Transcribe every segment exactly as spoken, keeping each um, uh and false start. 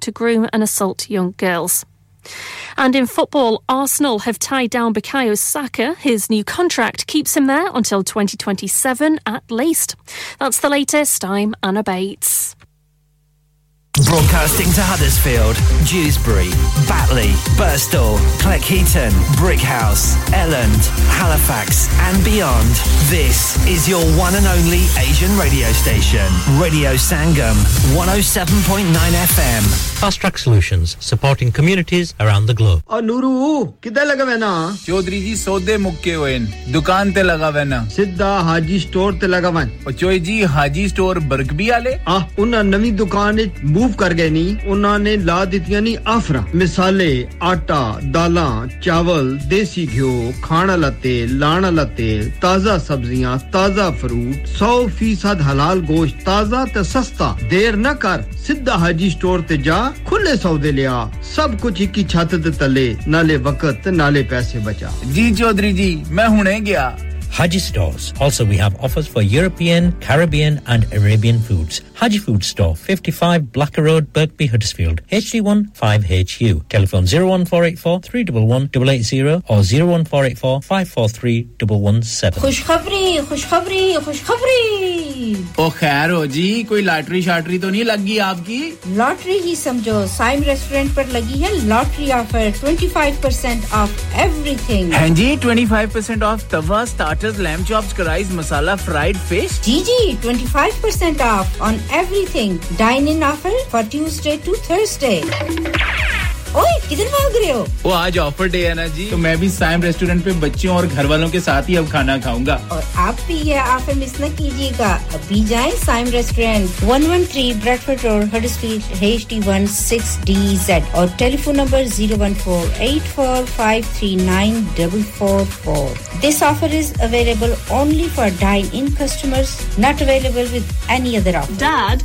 to groom and assault young girls. And in football, Arsenal have tied down Bukayo Saka. His new contract keeps him there until twenty twenty-seven at least. That's the latest. I'm Anna Bates. Broadcasting to Huddersfield, Dewsbury, Batley, Birstall, Cleckheaton, Brickhouse, Elland, Halifax and beyond. This is your one and only Asian radio station. Radio Sangam, one oh seven point nine F M. Fast Track Solutions, supporting communities around the globe. Oh, Nuru, kidda laga hai na? Chaudhary ji saude mukke hoye hain. Dukaan te laga hai na? Sidda Haji Store te laga hai. Oh, Chaudhary ji Haji Store Barkbi wale? Ah, unna navi dukaan ne move कर गए नहीं उन्होंने ला दितियां नहीं आफरा मिसाले आटा दालां चावल देसी घियो खाना लते लाना लते ताजा सब्जियां ताजा फ्रूट one hundred percent हलाल गोश्त ताजा ते सस्ता देर न कर सिद्धा हाजी स्टोर ते जा खुले सौदे ले आ सब कुछ एक ही छत दे तले नाले वक्त नाले पैसे बचा जी चौधरी जी मैं हुने गया Haji Stores. Also, we have offers for European, Caribbean and Arabian foods. Haji Food Store, fifty-five Blacker Road, Birkby, Huddersfield, H D one five H U. Telephone oh one four eight four three one one eight eight zero or oh one four eight four five four three one one seven. Khush khabri, khush khabri, khush khabri. Oh, khair ho ji, koi lottery shattery to nahi lagi aapki? Lottery hi samjho. Saim restaurant par lagi hai lottery offer, twenty-five percent off everything. Haan ji, twenty-five percent off tawa start lamb chops, karais, masala, fried fish. G G, twenty-five percent off on everything. Dine-in offer for Tuesday to Thursday. ओए किधर भाग रहे हो? वो आज offer day है ना जी तो मैं भी साइम रेस्टोरेंट पे बच्चों और घर वालों के साथ ही अब खाना खाऊंगा और आप भी ये ऑफर मिस ना कीजिएगा अभी जाएं Saim restaurant one thirteen Bradford Road Huddersfield H D one six D Z और telephone number oh one four eight four five three nine four four. This offer is available only for dine-in customers, not available with any other offer. Dad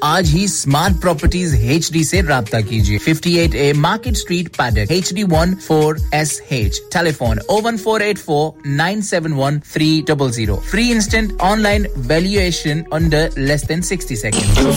आज ही smart properties H D से राब्ता कीजिए fifty-eight A market street Paddock H D one four S H telephone oh one four eight four nine seven one three zero zero free instant online valuation under less than sixty second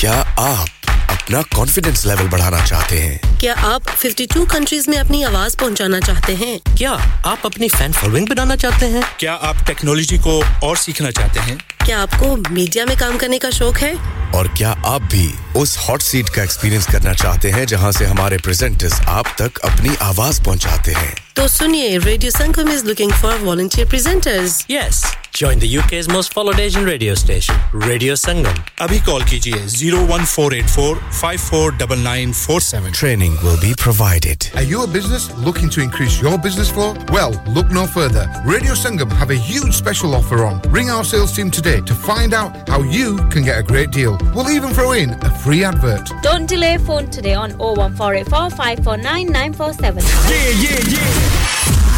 क्या आप अपना confidence level बढ़ाना चाहते हैं क्या आप fifty-two countries में अपनी आवाज पहुंचाना चाहते हैं क्या आप अपनी फैन फॉलोइंग बनाना चाहते हैं क्या आप टेक्नोलॉजी को और सीखना चाहते हैं क्या आपको मीडिया में काम करने का शौक है और क्या आप भी उस हॉट सीट का एक्सपीरियंस करना चाहते हैं जहां से हमारे प्रेजेंटर्स आप तक अपनी आवाज पहुंचाते हैं तो सुनिए radio Sangam is looking for volunteer presenters yes Join the U K's most followed Asian radio station, Radio Sangam. Abhi call kijiye oh one four eight four five four nine nine four seven. Training will be provided. Are you a business looking to increase your business flow? Well, look no further. Radio Sangam have a huge special offer on. Ring our sales team today to find out how you can get a great deal. We'll even throw in a free advert. Don't delay, phone today on oh one four eight four five four nine nine four seven. Yeah, yeah, yeah.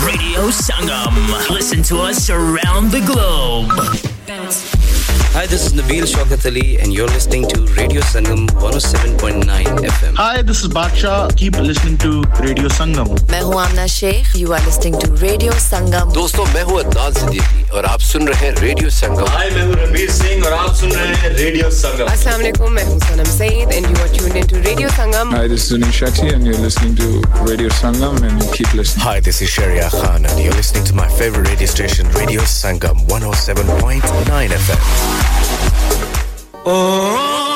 Radio Sangam. Listen to us around the globe. Hi, this is Nabeel Shaukat Ali and you're listening to Radio Sangam one oh seven point nine F M. Hi, this is Badsha. Keep listening to Radio Sangam. I'm Amna Sheikh. You are listening to Radio Sangam. Dosto, I'm Adnan Siddiqui and you're listening to Radio Sangam. Hi, I'm Ravi Singh and you're listening to Radio Sangam. Assalamu alaikum. I'm Sanam Saeed and you are tuned into Radio Sangam. Hi, this is Sunil Shetty and you're listening to Radio Sangam and you keep listening. Hi, this is Sharia Khan and you're listening to my favorite radio station, Radio Sangam one oh seven point nine F M. Oh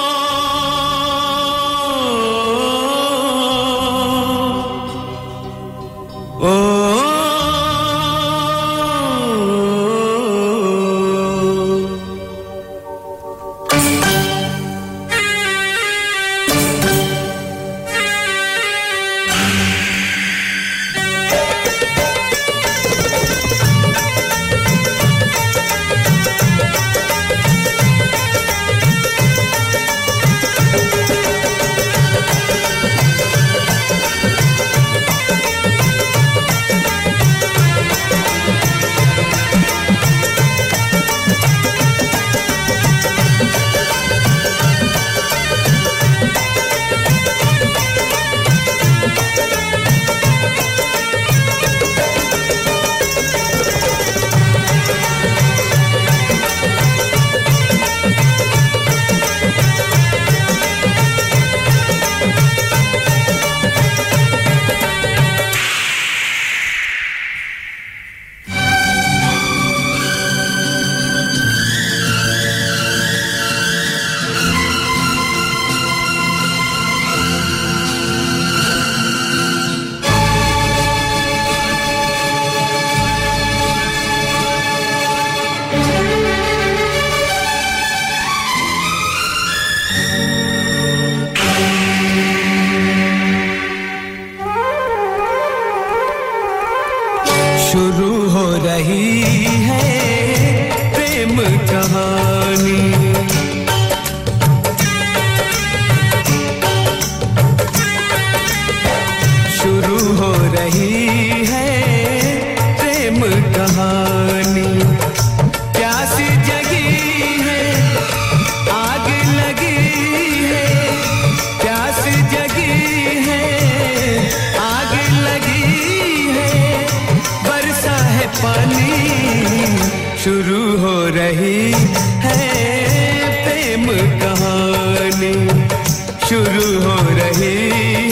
शुरू हो रही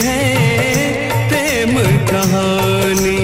है प्रेम कहानी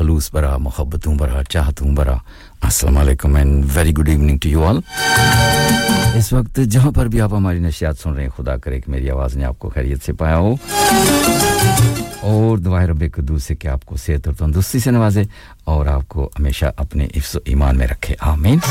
khulus bara mohabbaton bara chahton bara assalamu alaikum and very good evening to you all is waqt jahan par bhi aap hamari nashiyat sun rahe hain khuda kare ki meri awaaz ne aapko khairiyat se paya ho aur duaye rabbe qudus se ki aapko sehat aur tandurusti se nawaze aur aapko hamesha apne hifz o iman mein rakhe amin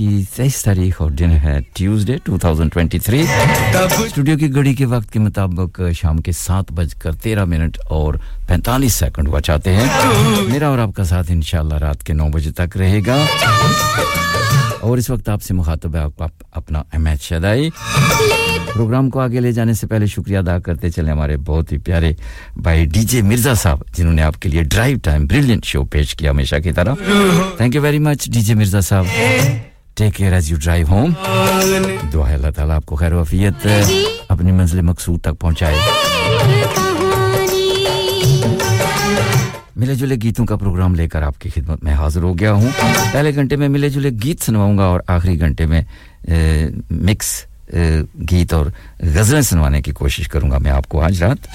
की तेईस तारीख और दिन है Tuesday twenty twenty-three studio की घड़ी के वक्त के मुताबिक शाम के सात बजकर तेरह मिनट और पैंतालीस सेकंड बचाते हैं मेरा और आपका साथ इंशाल्लाह रात के नौ बजे तक रहेगा और इस वक्त आपसे मुखातब है आप, आप, अपना एम एच शदाई प्रोग्राम को आगे ले जाने से पहले शुक्रिया अदा करते चले हमारे बहुत ही प्यारे भाई डीजे मिर्जा साहब जिन्होंने आपके लिए ड्राइव टाइम ब्रिलियंट शो पेश किया हमेशा की तरह thank you very much DJ Mirza साहब take care as you drive home दुआ है अल्लाह ताला आपको खैर वफियत अपनी मंजिल मकसूद तक पहुंचाए मिले जुले गीतों का प्रोग्राम लेकर आपकी खिदमत में हाजिर हो गया हूं पहले घंटे में मिले जुले गीत सुनवाऊंगा और आखिरी घंटे में ए, मिक्स ए, गीत और गजलें सुनवाने की कोशिश करूंगा मैं आपको आज रात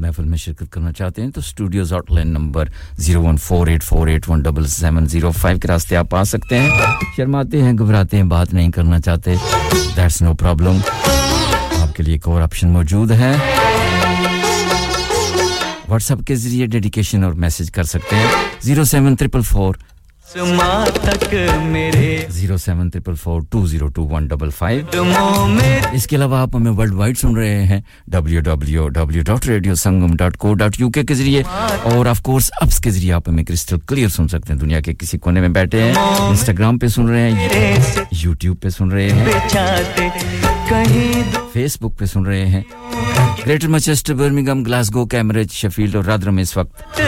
महफिल में शिरकत करना चाहते हैं तो studios outline number zero one four eight four eight one seven zero five के रास्ते आप आ सकते हैं शर्माते हैं घबराते हैं बात नहीं करना चाहते दैट्स नो प्रॉब्लम आपके लिए एक और ऑप्शन मौजूद है WhatsApp के जरिए डेडिकेशन और मैसेज कर सकते हैं zero seven four four four सुमा तक मेरे zero seven four four two zero two one five five इसके अलावा आप हमें वर्ल्ड वाइड सुन रहे हैं w w w dot radio sangam dot co dot u k के जरिए और ऑफ कोर्स अप्स के जरिए आप हमें क्रिस्टल क्लियर सुन सकते हैं दुनिया के किसी कोने में बैठे हैं इंस्टाग्राम पे सुन रहे हैं यूट्यूब पे सुन रहे हैं फेसबुक पे सुन रहे हैं Greater Manchester Birmingham Glasgow Cambridge Sheffield और रदरम में इस वक्त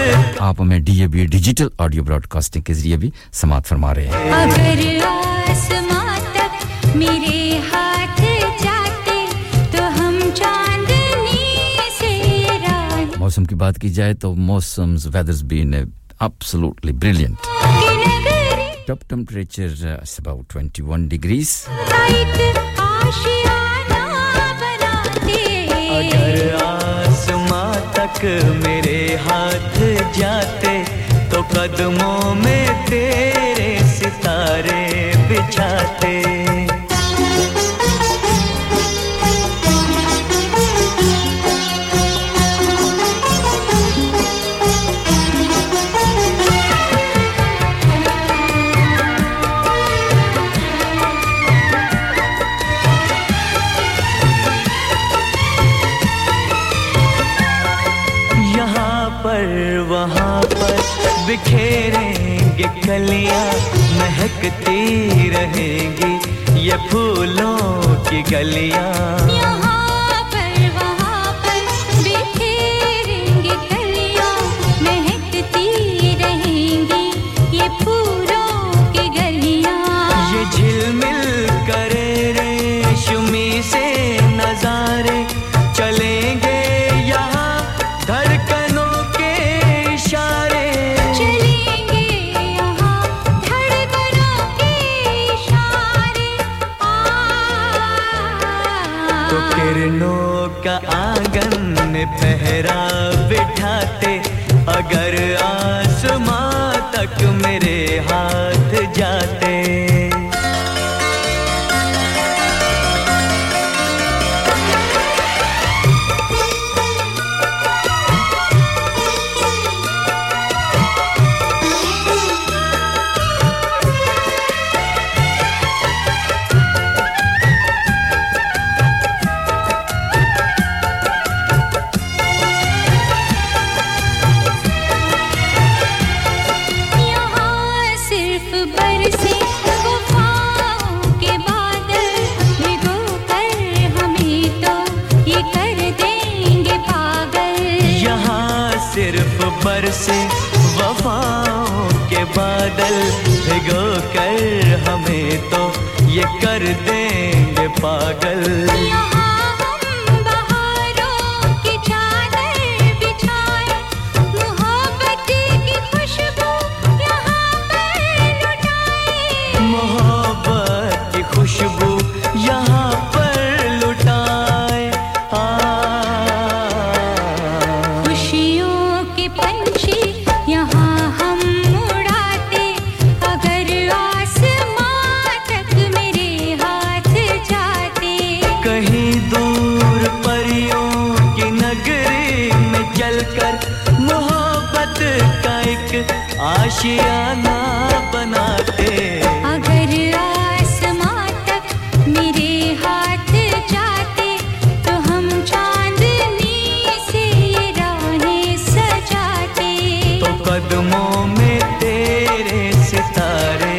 आप हमें D A B digital audio broadcasting के जरिए भी समाअत फरमा रहे हैं अगर आसमां तक मेरे हाथ जाते तो हम चांदनी से रात मौसम की बात की जाए तो मौसम्स weather's been absolutely brilliant top temperature is about twenty-one degrees अगर आसमां तक मेरे हाथ जाते तो कदमों में तेरे सितारे बिछाते बिखेरेंगे कलियां महकती रहेंगी ये फूलों की गलियां यहाँ पर वहाँ पर बिखेरेंगे कलियां महकती रहेंगी ये फूलों की गलियां ये झिलमिल करे रेशमी से नजारे चलेंगे का आंगन में पहरा बिठाते अगर आसमां तक मेरे हाथ जाते से वफाओं के बादल भिगो कर हमें तो ये कर देंगे पागल यहाँ हम बहारों की चादर बिछाए मोहब्बत की खुशबू यहाँ पर लुटाए मोहब्बत मोहब्बत का एक आशियाना बनाते अगर आसमां तक मेरे हाथ जाते तो हम चांदनी से ये राहें सजाते तो कदमों में तेरे सितारे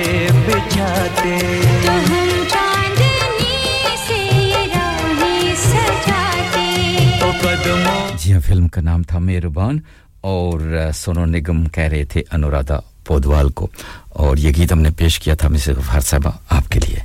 बिछाते तो हम चांदनी से ये राहें सजाते तो कदमों जी फिल्म का नाम था मेहरबान और सोनू निगम कह रहे थे अनुराधा पोडवाल को और ये गीत हमने पेश किया था मिसेस गफार साहब आपके लिए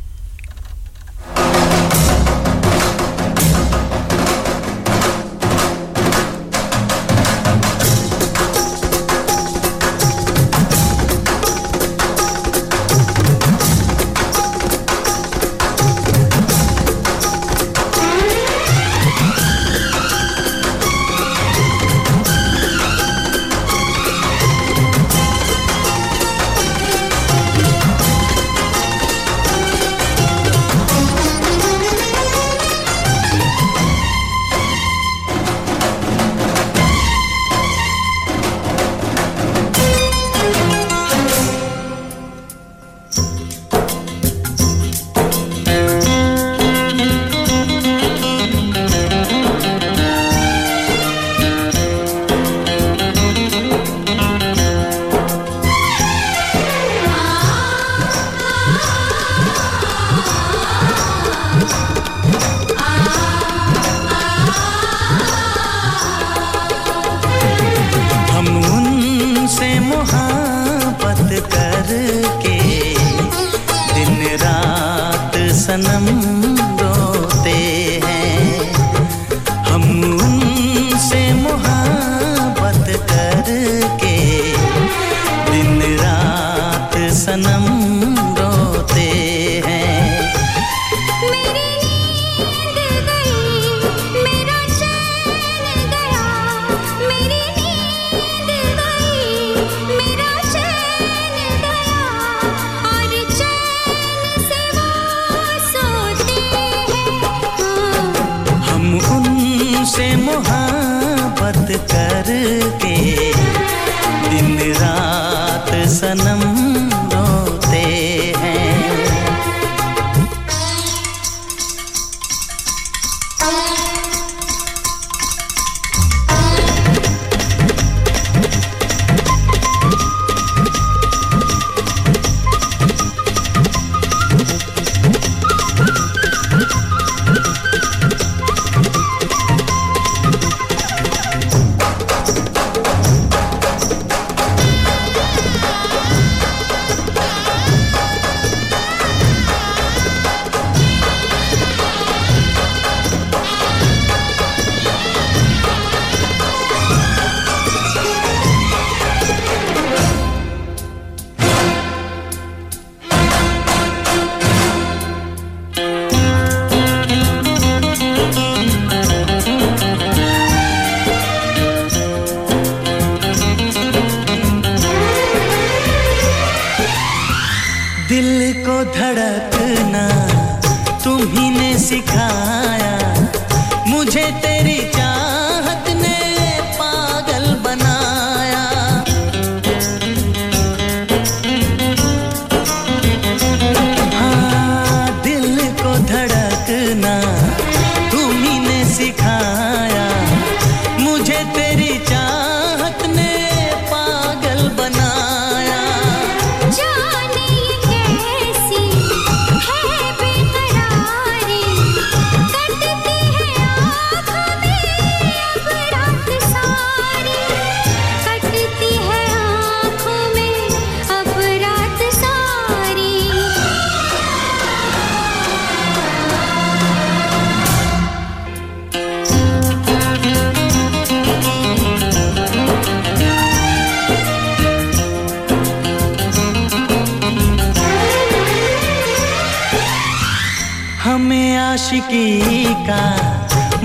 की का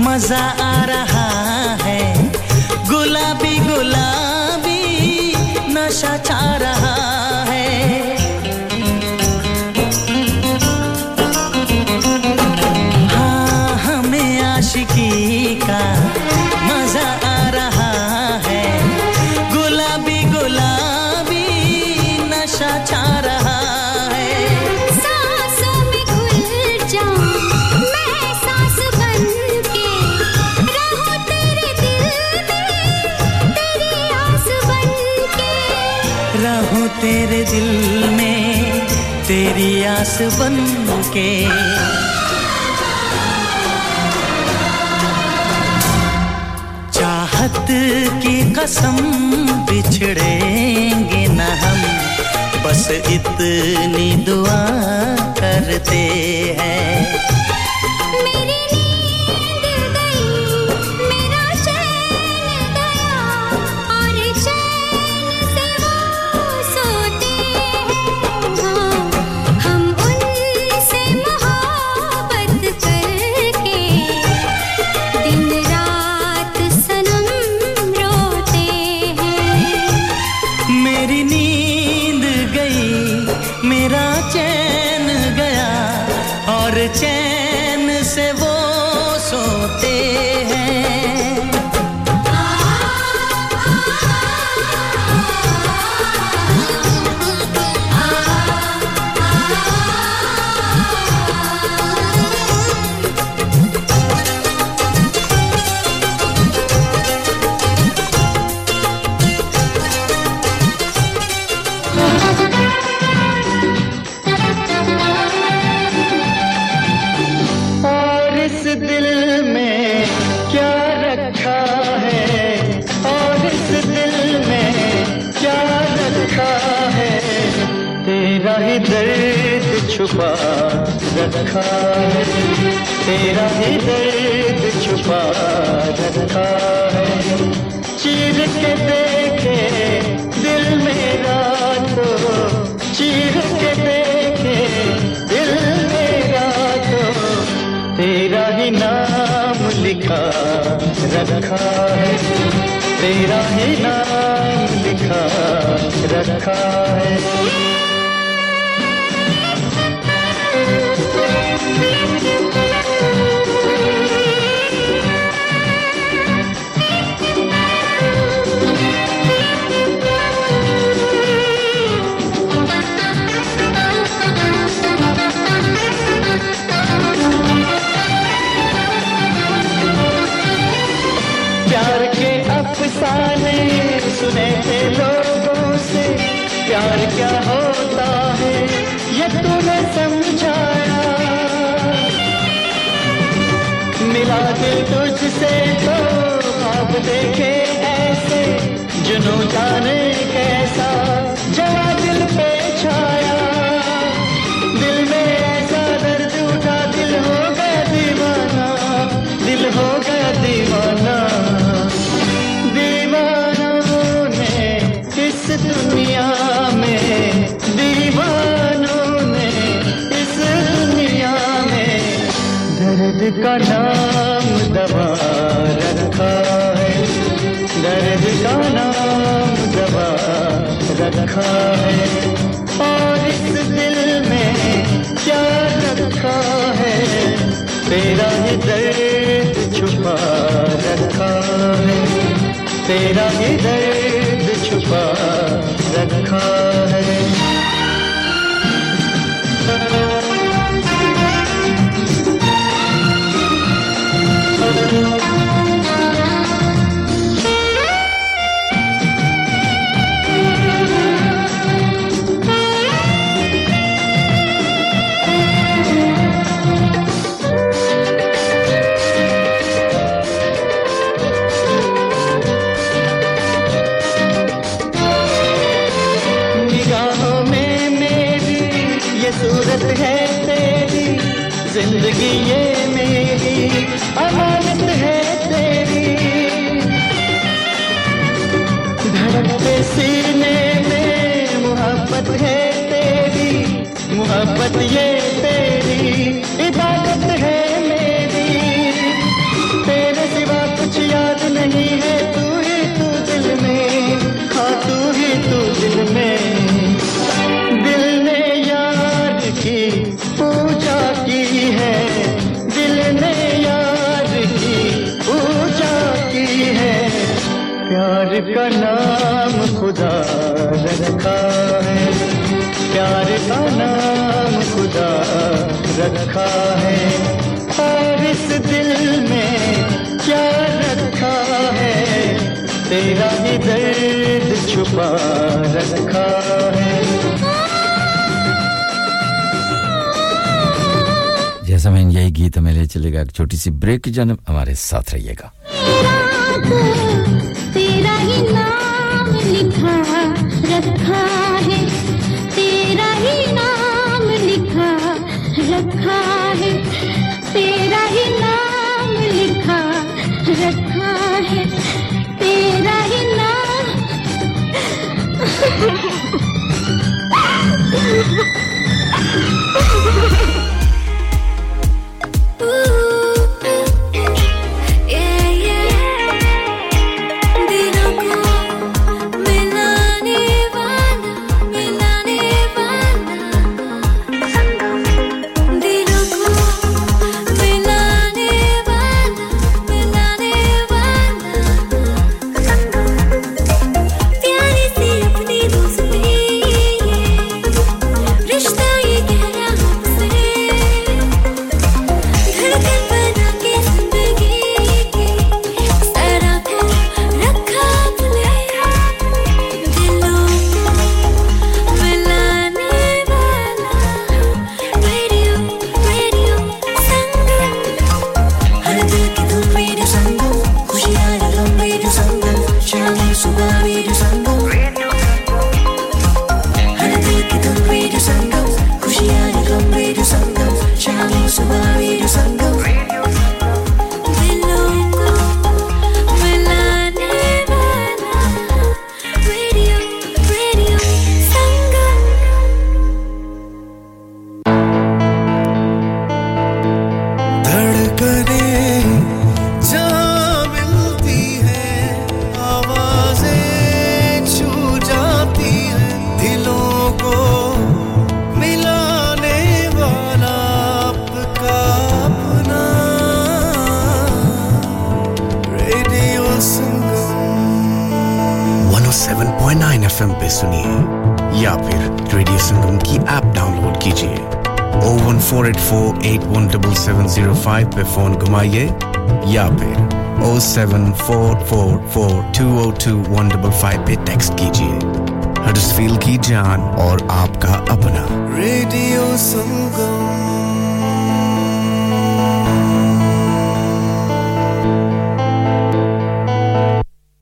मजा आ रहा है गुलाबी तेरी आस बन के चाहत की कसम बिछड़ेंगे न हम बस इतनी दुआ करते हैं छुपा रखा है तेरा ही दर्द छुपा रखा है चीर के देखे दिल मेरा तो चीर के देखे दिल मेरा तो तेरा ही नाम लिखा रखा है तेरा ही नाम लिखा रखा है अफसाने सुने लोगों से प्यार क्या होता है ये तूने समझाया मिला दिल तुझसे तो आप देखे ऐसे जुनूं जाने कैसा जवा दिल पे छाया दिल में ऐसा दर्द उठा दिल हो गया दीवाना दिल हो गया दीवाना दुनिया में दीवानों ने इस दुनिया में दर्द का नाम दबा रखा है दर्द का नाम दबा रखा है और इस दिल में क्या रखा है तेरा ही दर्द छुपा रखा है तेरा ही दर्द छुपा रखा है जिंदगी ये मेरी अमानत है तेरी धड़कते सीने में मोहब्बत है तेरी मोहब्बत ये तेरी इबादत है मेरी तेरे सिवा कुछ याद नहीं है तू ही तू दिल में हाँ तू ही तू दिल में दिल ने याद की पूजा की है दिल ने याद की पूजा की है प्यार का नाम खुदा रखा है प्यार का नाम खुदा रखा है और इस दिल में क्या रखा है तेरा ही दर्द छुपा रखा है समय यही गीत मेरे चलेगा एक छोटी सी ब्रेक की जानिब हमारे साथ रहिएगा तेरा ही नाम लिखा रखा है तेरा ही नाम लिखा रखा है तेरा ही नाम लिखा रखा है तेरा ही नाम eight one seven seven zero five पे फोन घुमाइए या फिर zero seven four four four two zero two one five five पे टेक्स्ट कीजिए हडर्सफील्ड की जान और आपका अपना रेडियो संगम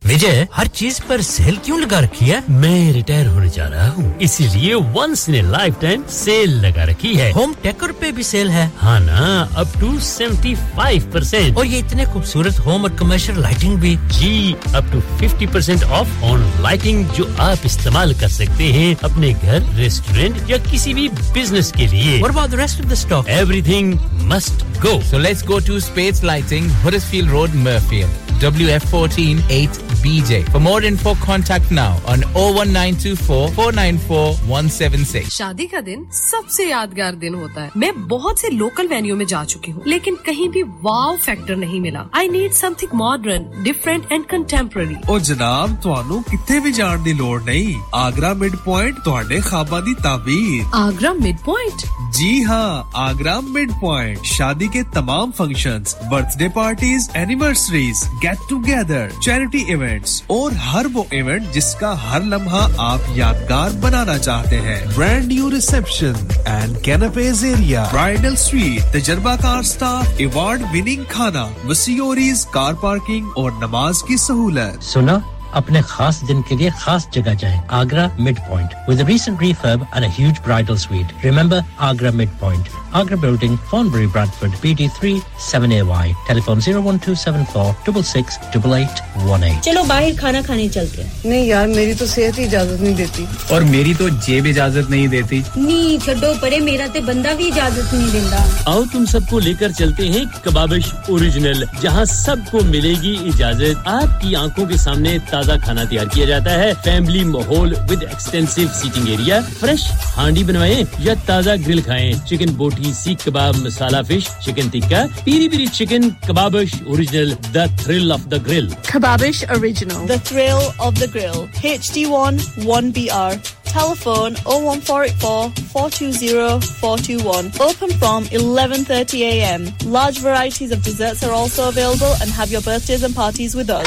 विजय हर चीज पर सेल क्यों लगा रखी है मैं रिटायर होने जा रहा हूं इसीलिए once in a lifetime sale लगा रखी है होम टेकर पे भी सेल है हां ना अप टू seventy-five percent और ये इतने खूबसूरत होम और कमर्शियल लाइटिंग भी जी up to fifty percent off on lighting जो आप इस्तेमाल कर सकते हैं अपने घर रेस्टोरेंट या किसी भी बिजनेस के लिए और बाकी rest of the stock everything must go so let's go to space lighting Huddersfield road Mirfield W F one four eight B J. For more info, contact now on zero one nine two four four nine four one seven six. शादी का दिन सबसे यादगार दिन होता है। मैं बहुत से लोकल वेन्यू में जा चुकी हूँ, लेकिन कहीं भी वाव फैक्टर नहीं मिला। I need something modern, different and contemporary. और जनाब तुहानू कितने भी जान दी लोड़ नहीं। आगरा मिडपॉइंट तुहाडे ख्वाबां दी ताबीर। आगरा मिडपॉइंट? जी हाँ, आगरा मिडपॉइंट। शादी के तमाम functions, birthday parties, anniversaries Get together, charity events और हर वो event जिसका हर लम्हा आप यादगार बनाना चाहते हैं. Brand new reception and canapes area, bridal suite, तजर्बाकार staff, award winning खाना, वसीयोरीज, car parking और नमाज की सहूलत. सुना? अपने खास दिन के लिए खास जगह जाएं Agra midpoint with a recent refurb and a huge bridal suite remember Agra Midpoint Agra Building Thornbury Bradford B D three seven A Y telephone zero one two seven four six six eight eight one eight चलो बाहर खाना खाने चलते हैं नहीं यार मेरी तो सेहत ही इजाजत नहीं देती और मेरी तो जेब इजाजत नहीं देती नहीं छोड़ो परे मेरा ते बंदा भी इजाजत नहीं देता आओ तुम सबको लेकर चलते हैं कबाबिश ओरिजिनल जहां सबको मिलेगी इजाजत आपकी आंखों के सामने ताजा खाना तैयार किया जाता है फैमिली माहौल with extensive seating area fresh हांडी बनवाएं या ताजा ग्रिल खाएं chicken boti seekh kebab masala fish chicken tikka peri peri chicken Kababish original the thrill of the grill Kababish original the thrill of the grill H D one one B R telephone zero one four eight four four two zero four two one open from eleven thirty a m large varieties of desserts are also available and have your birthdays and parties with us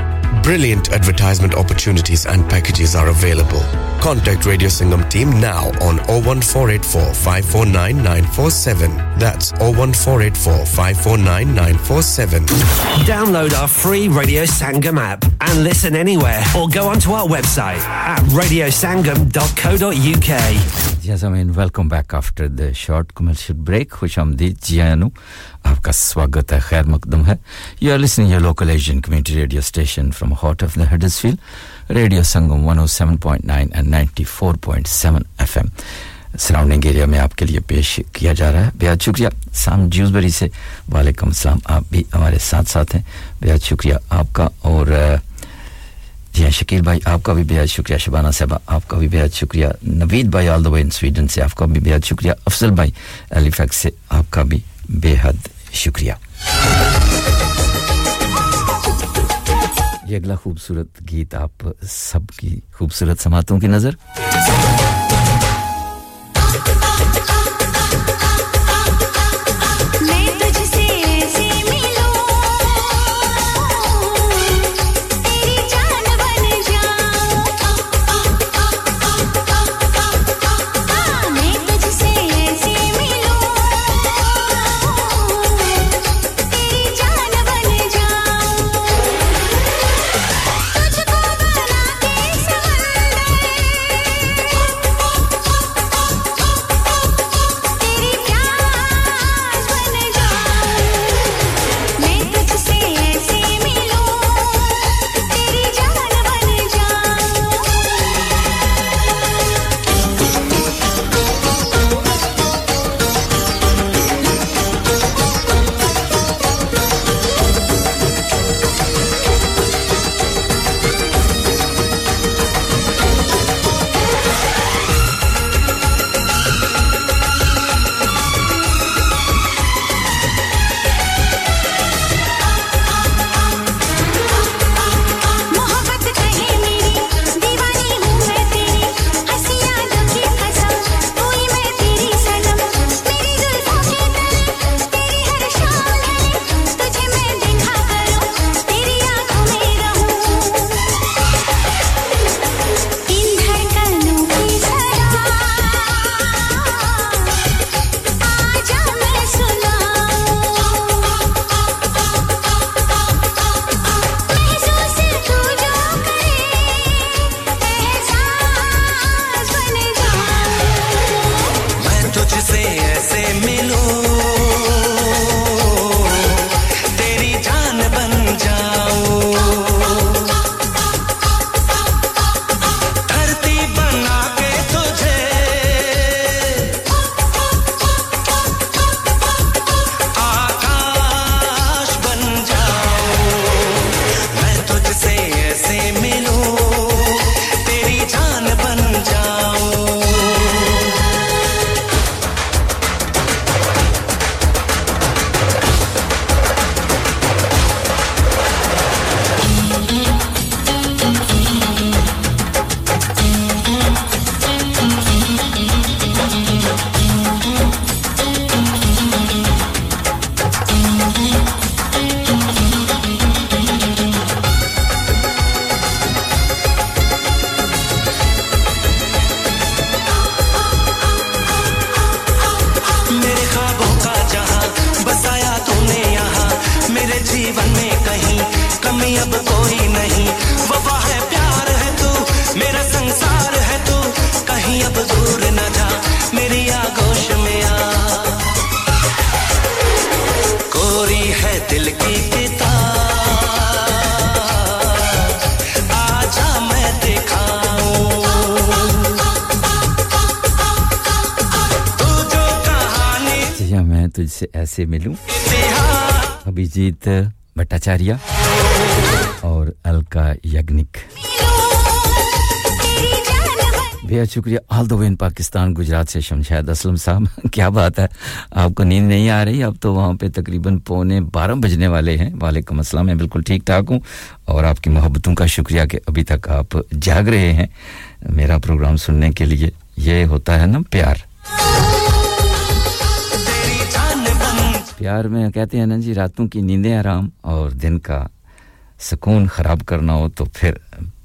Brilliant advertisement opportunities and packages are available. Contact Radio Sangam team now on zero one four eight four five four nine nine four seven. That's zero one four eight four five four nine nine four seven. Download our free Radio Sangam app and listen anywhere or go onto our website at radio sangam dot co dot u k. Jazamin, welcome back after the short commercial break. Khushamdeed Jianu. Aapka swagat hai, khair maqdam hai. You are listening to your local Asian community radio station from heart of the Huddersfield, Radio Sangam one oh seven point nine and ninety-four point seven F M. Surrounding area mein aapke liye pesh kiya ja raha hai. Behad shukriya. Sam Dewsbury se walaikum salam. Aap bhi hamare saath saath hain. Behad shukriya aapka aur ji Shakil bhai aapka bhi behad shukriya. Shabana sahab aapka bhi behad shukriya. Naveed bhai all the way in Sweden se aapka bhi behad shukriya. Afzal bhai Halifax se aapka bhi behad shukriya. ये अगला खूबसूरत गीत आप सबकी खूबसूरत समातों की नजर इंतजार है तू कहीं अब दूर न जा मेरी आगोश में आ कोरी है दिल की किताब आजा मैं दिखाऊं तू जो कहानी तुझे मैं तुझसे ऐसे मिलूं अभिजीत भट्टाचार्य और अलका याग्निक भैया शुक्रिया all the way in Pakistan Gujarat से शमशाद असलम साहब क्या बात है आपको नींद नहीं आ रही अब तो वहां पे तकरीबन पौने बारह बजने वाले हैं वालेकुम अस्सलाम मैं बिल्कुल ठीक ठाक हूं और आपकी मोहब्बतों का शुक्रिया कि अभी तक आप जाग रहे हैं मेरा प्रोग्राम सुनने के लिए ये होता है ना प्यार प्यार में कहते हैं ना जी रातों की नींदें आराम और दिन का सुकून खराब करना हो तो फिर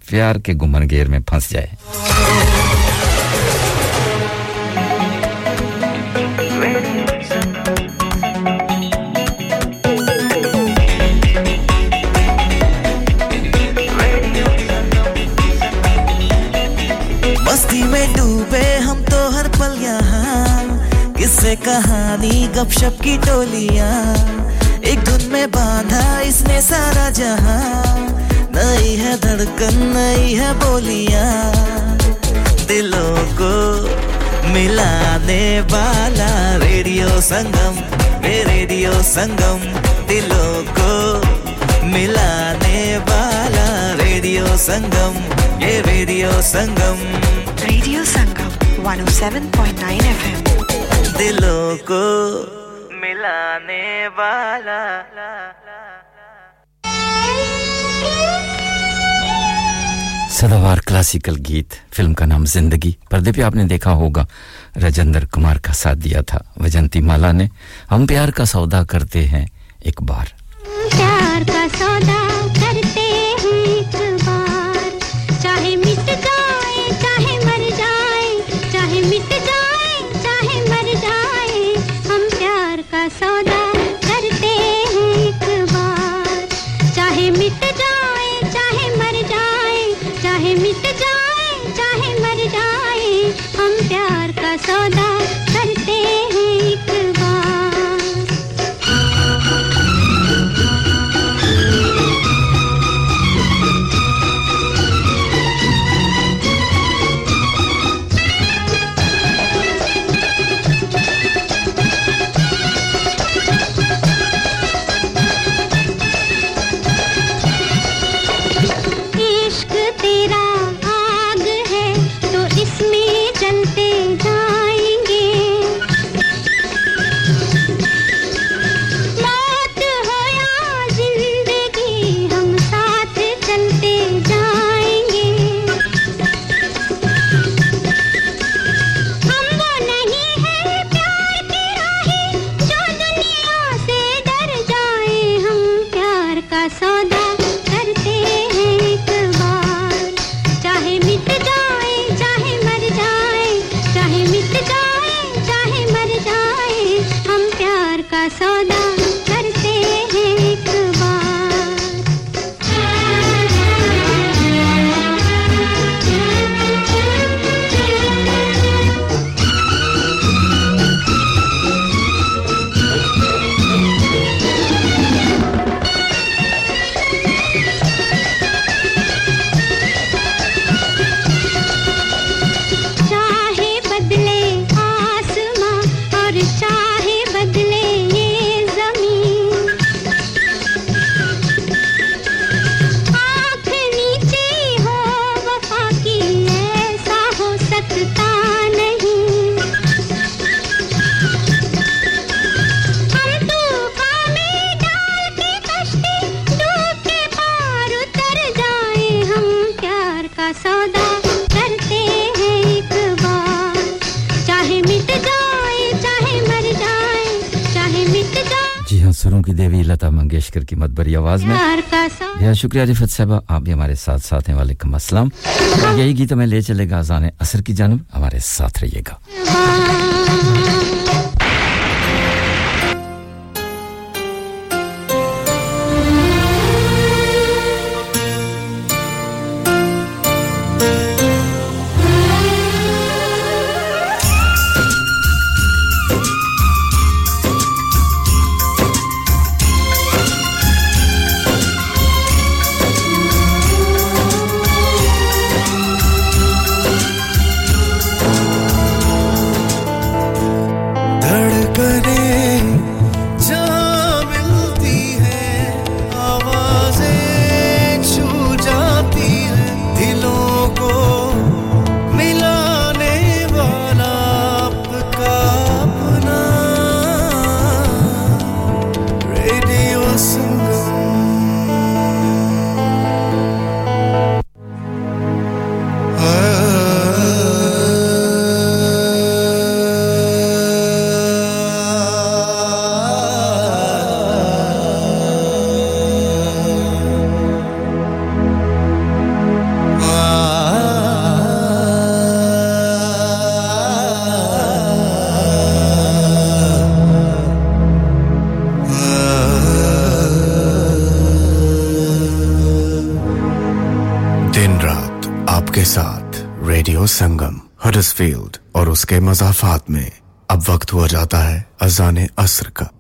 प्यार के गुमनगेर में फंस जाए मस्ती में डूबे हम तो हर पल यहाँ किससे कहानी गपशप की टोलियां एक धुन में बांधा इसने सारा जहां नई है धड़कन नई है बोलियां दिलों को मिलाने वाला रेडियो संगम रे रेडियो संगम दिलों को मिलाने वाला रेडियो संगम ये radio Sangam radio Sangam one oh seven point nine F M दिलों को मिलाने वाला सदावार क्लासिकल गीत फिल्म का नाम जिंदगी पर्दे पे आपने देखा होगा राजेंद्र कुमार का साथ दिया था वैजयंतीमाला ने हम प्यार का सौदा करते हैं एक बार प्यार का सौदा करते हैं एक बार चाहे मिट जाए चाहे मर जाए चाहे मिट जाए चाहे मर जाए हम प्यार का सौदा करते हैं एक बार चाहे मिट सौदा करते हैं एक बार इश्क तेरा आग है तो इसमें जलते की मधुरी आवाज में भैया शुक्रिया रिफत साहब आप भी हमारे साथ साथ हैं वालेकुम अस्सलाम यही गीत मैं ले चलेगा अजान असर की जानिब हमारे साथ रहिएगा संगम हडर्सफील्ड और उसके मज़ाफ़ात में अब वक्त हुआ जाता है अज़ान-ए असर का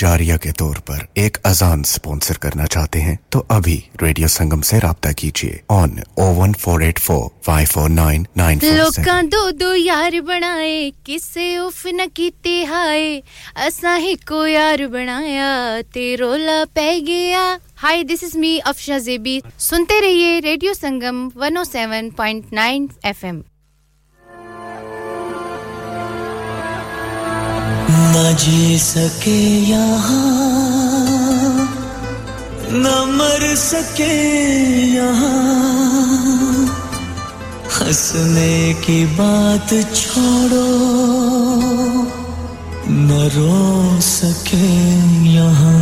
जारिया के तौर पर एक अजान स्पॉन्सर करना चाहते हैं तो अभी रेडियो संगम से राब्ता कीजिए on zero one four eight four, five four nine, nine four seven लोकां दो दो यार बनाए किसे उफ न कीती हाय असा ही को यार बनाया ते रोला पै गया hi this is me Afsha JB सुनते रहिए radio Sangam one oh seven point nine FM ना जी सके यहाँ ना मर सके यहाँ हंसने की बात छोड़ो ना रो सके यहाँ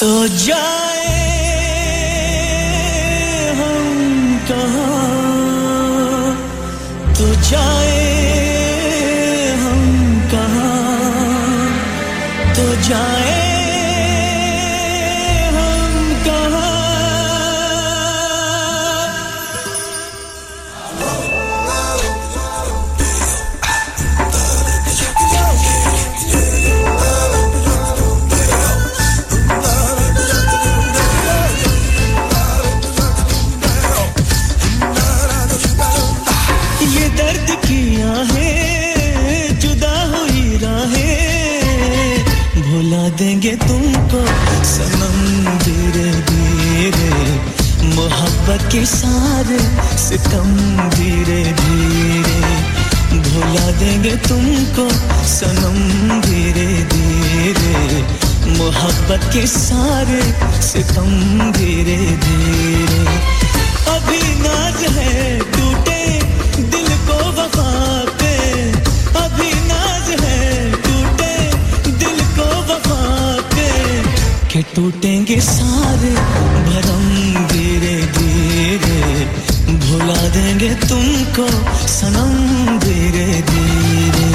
तो जाए हम कहाँ तो जाए हम कहाँ तो जाए हम कहाँ रुला देंगे तुमको सनम धीरे धीरे मोहब्बत के सारे सितम धीरे धीरे भुला देंगे तुमको सनम धीरे धीरे मोहब्बत के सारे सितम धीरे धीरे अभी नाज है टूटे दिल को वफा पे अभी नाज है टूटे दिल को वफा पे कि टूटेंगे सारे भरम धीरे धीरे भुला देंगे तुमको सनम धीरे धीरे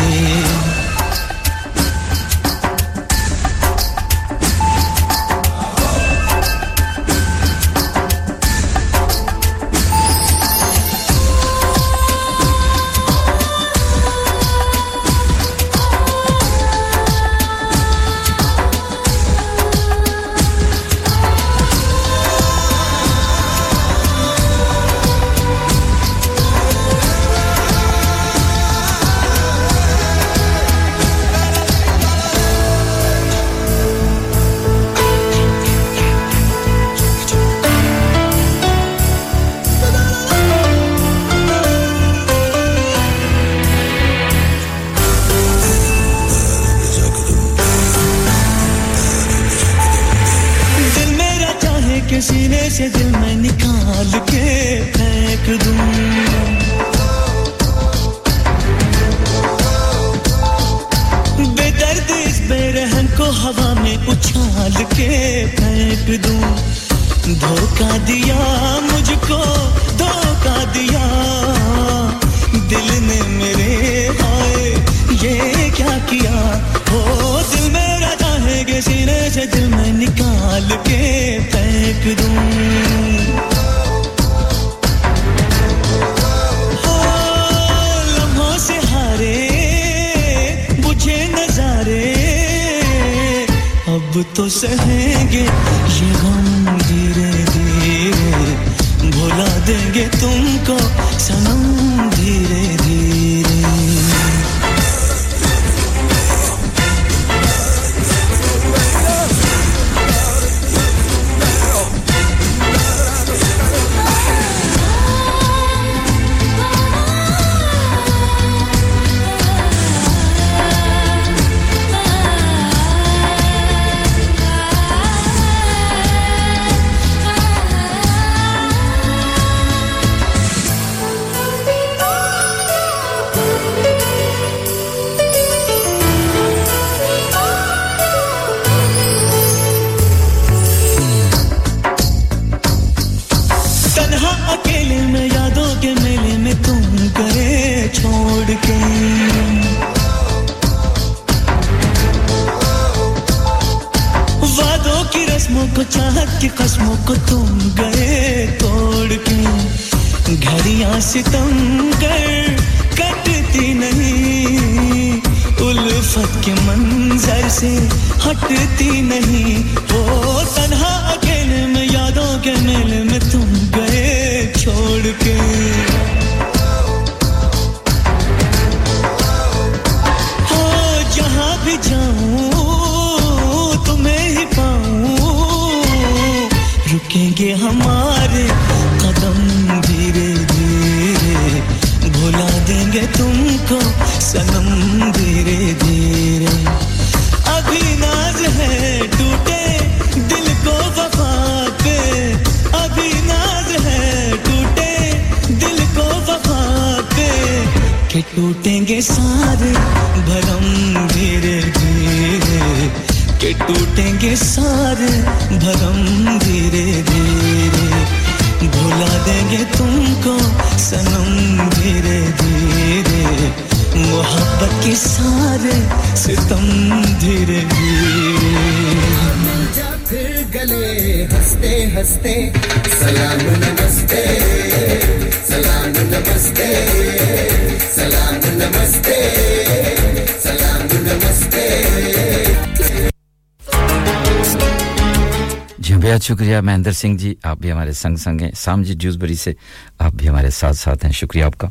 शुक्रिया महेंद्र सिंह जी आप भी हमारे संग संग हैं साम जी जूसबरी से आप भी हमारे साथ साथ हैं शुक्रिया आपका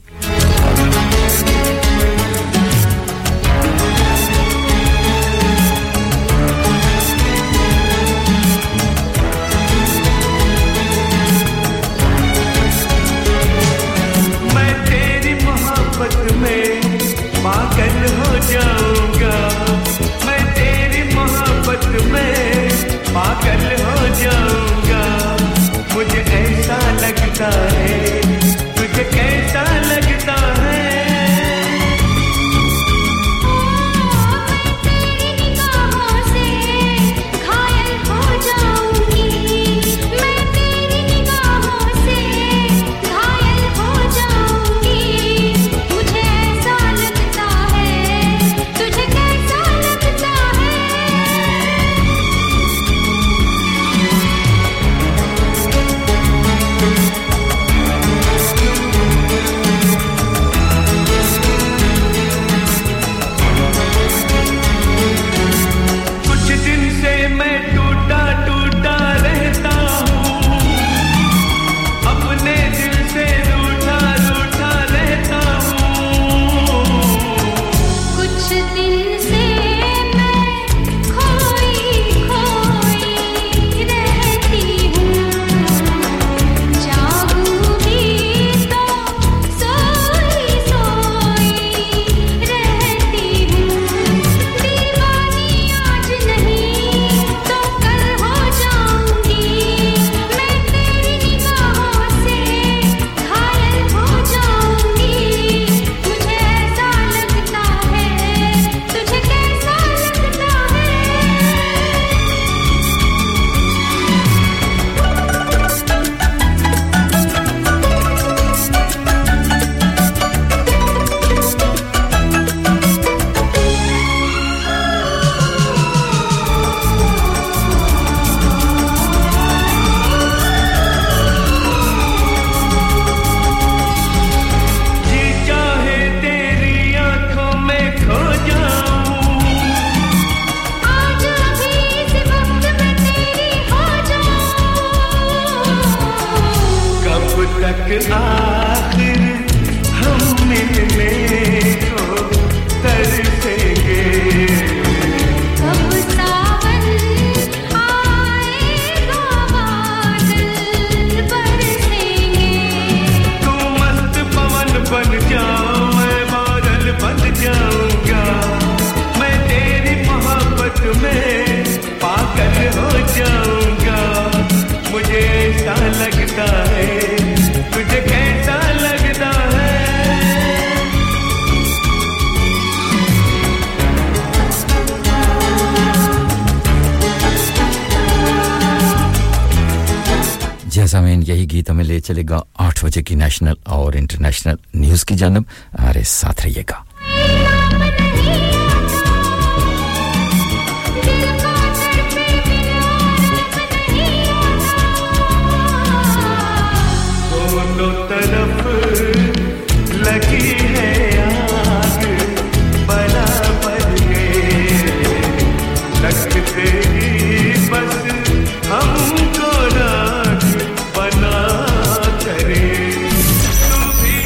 सामीन यही गीत हमें ले चलेगा आठ बजे की नेशनल और इंटरनेशनल न्यूज़ की जानिब हमारे साथ रहिएगा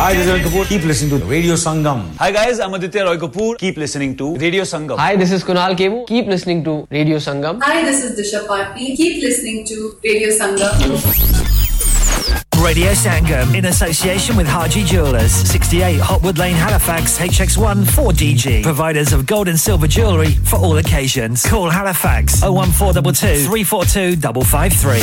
Hi, this is Roy Kapoor. Keep listening to Radio Sangam. Hi guys, I'm Aditya Roy Kapoor. Keep listening to Radio Sangam. Hi, this is Kunal Khemu. Keep listening to Radio Sangam. Hi, this is Disha Patni. Keep listening to Radio Sangam. Radio Sangam in association with Haji Jewellers, sixty-eight Hotwood Lane, Halifax, H X one four D G. Providers of gold and silver jewellery for all occasions. Call Halifax oh one four two two, three four two five five three.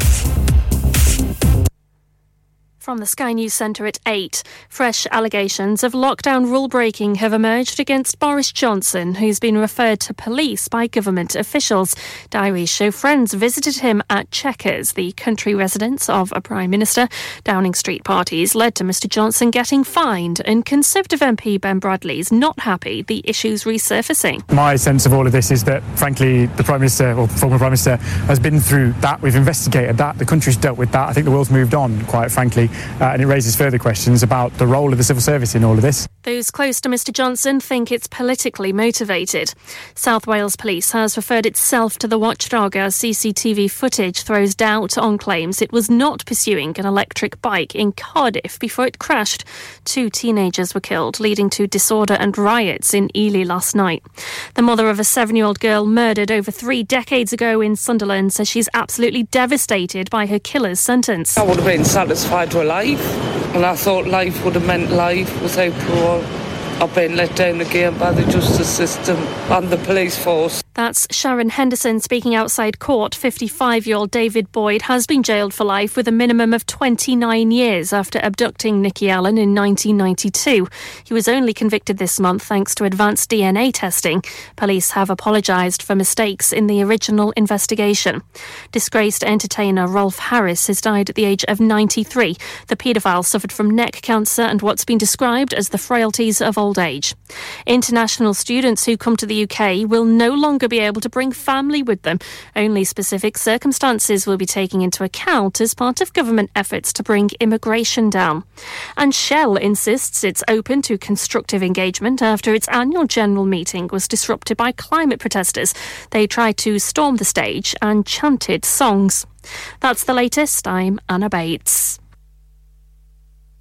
From the Sky News Centre at eight, fresh allegations of lockdown rule-breaking have emerged against Boris Johnson, who's been referred to police by government officials. Diaries show friends visited him at Chequers, the country residence of a Prime Minister. Downing Street parties led to Mr Johnson getting fined, and Conservative M P Ben Bradley's not happy the issue's resurfacing. My sense of all of this is that, frankly, the Prime Minister, or former Prime Minister, has been through that. We've investigated that. The country's dealt with that. I think the world's moved on, quite frankly. Uh, and it raises further questions about the role of the civil service in all of this. Those close to Mr Johnson think it's politically motivated. South Wales Police has referred itself to the watchdog as C C T V footage throws doubt on claims it was not pursuing an electric bike in Cardiff before it crashed. Two teenagers were killed, leading to disorder and riots in Ely last night. The mother of a seven-year-old girl murdered over three decades ago in Sunderland says she's absolutely devastated by her killer's sentence. I would have been satisfied to a life, and I thought life would have meant life without parole. I've been let down again by the justice system and the police force. That's Sharon Henderson speaking outside court. fifty-five-year-old David Boyd has been jailed for life with a minimum of twenty-nine years after abducting Nicky Allen in nineteen ninety-two. He was only convicted this month thanks to advanced D N A testing. Police have apologised for mistakes in the original investigation. Disgraced entertainer Rolf Harris has died at the age of ninety-three. The paedophile suffered from neck cancer and what's been described as the frailties of old age. International students who come to the U K will no longer be able to bring family with them. Only specific circumstances will be taken into account as part of government efforts to bring immigration down. And Shell insists it's open to constructive engagement after its annual general meeting was disrupted by climate protesters. They tried to storm the stage and chanted songs. That's the latest. I'm Anna Bates.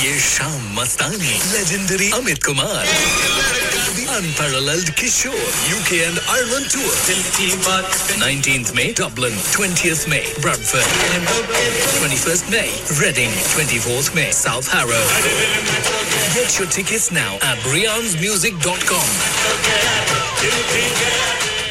Ye Sham Mastani, legendary Amit Kumar, the unparalleled Kishore, U K and Ireland tour, nineteenth May, Dublin, twentieth May, Bradford, twenty-first May, Reading, twenty-fourth May, South Harrow. Get your tickets now at rians music dot com.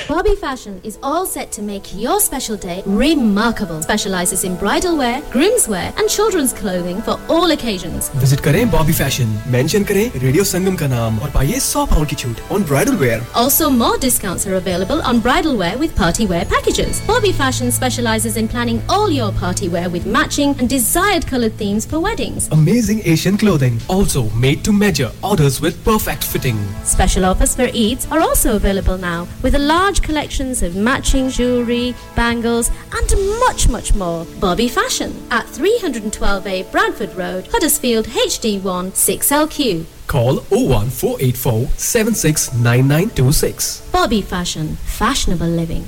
Bobby Fashion is all set to make your special day remarkable. Specializes in bridal wear, groom's wear and children's clothing for all occasions. Visit kare Bobby Fashion, mention kare Radio Sangam ka naam aur paiye one hundred pound ki chhoot on bridal wear. Also more discounts are available on bridal wear with party wear packages. Bobby Fashion specializes in planning all your party wear with matching and desired colored themes for weddings. Amazing Asian clothing, also made to measure, orders with perfect fitting. Special offers for Eids are also available now with a large collections of matching jewellery, bangles and much much more. Bobby Fashion at three twelve A Bradford Road, Huddersfield, H D one six L Q. Call oh one four eight four, seven six nine nine two six. Bobby Fashion, fashionable living.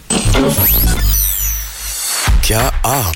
क्या आप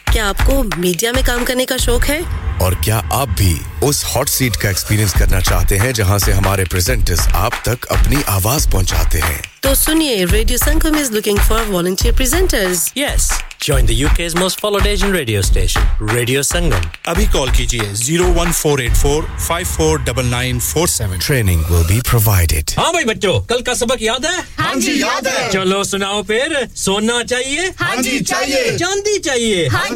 क्या आपको media में काम करने का शौक है और क्या आप भी उस हॉट सीट का एक्सपीरियंस करना चाहते हैं जहां से हमारे प्रेजेंटर्स आप तक अपनी आवाज पहुंचाते हैं तो सुनिए radio Sangam is looking for volunteer presenters yes join the UK's most followed Asian radio station Radio Sangam abhi call kijiye zero one four eight four five four nine nine four seven training will be provided haan bhai bachcho kal ka sabak yaad hai haan ji yaad hai chalo sunao phir sona chahiye haan ji chahiye chandi chahiye haan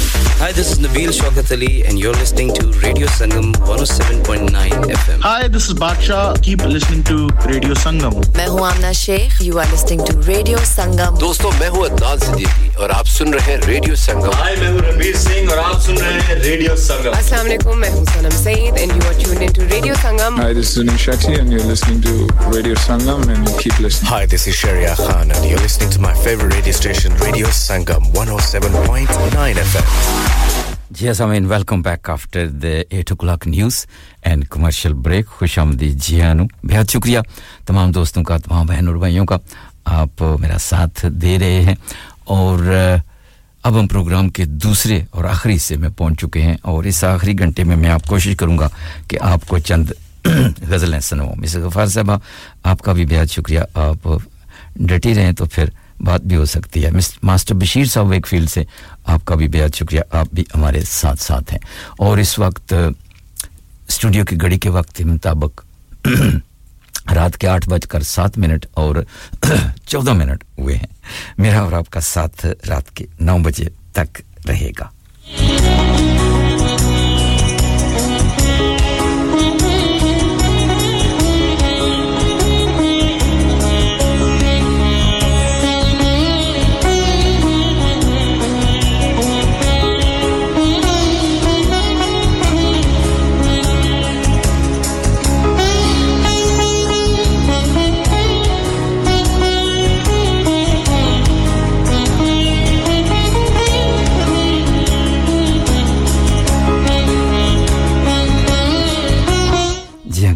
Hi, this is Nabeel Shaukat Ali and you're listening to Radio Sangam one oh seven point nine F M. Hi, this is Badshah. Keep listening to Radio Sangam. मैं हूँ Amna Sheikh. You are listening to Radio Sangam. दोस्तों, मैं हूँ Adnan Siddiqui और आप सुन रहे हैं Radio Sangam. Hi, मैं हूँ Ravi Singh और आप सुन रहे हैं Radio Sangam. Assalamu alaikum. मैं हूँ Sanam Saeed and you are tuned into Radio Sangam. Hi, this is Sunil Shetty and you're listening to Radio Sangam and keep listening. Hi, this is Sharia Khan and you're listening to my favorite radio station Radio Sangam one oh seven point nine F M. Yes, I mean, welcome back after the eight o'clock news and commercial break. Khushamdeed Jianu. बहुत शुक्रिया तमाम दोस्तों का तमाम बहन और भाइयों का आप मेरा साथ दे रहे हैं और अब हम प्रोग्राम के दूसरे और आखिरी हिस्से में पहुंच चुके हैं और इस आखिरी घंटे में मैं आप कोशिश करूंगा कि आपको चंद गजलें सुनाऊं मिस्टर गफार साहब आपका भी बहुत शुक्रिया आप डटे रहें तो फिर बात भी हो सकती है मास्टर बशीर साहब वेकफील्ड से आपका भी बेहद शुक्रिया आप भी हमारे साथ-साथ हैं और इस वक्त स्टूडियो की घड़ी के वक्त के मुताबिक रात के आठ बजकर सात मिनट और चौदह मिनट हुए हैं मेरा और आपका साथ रात के नौ बजे तक रहेगा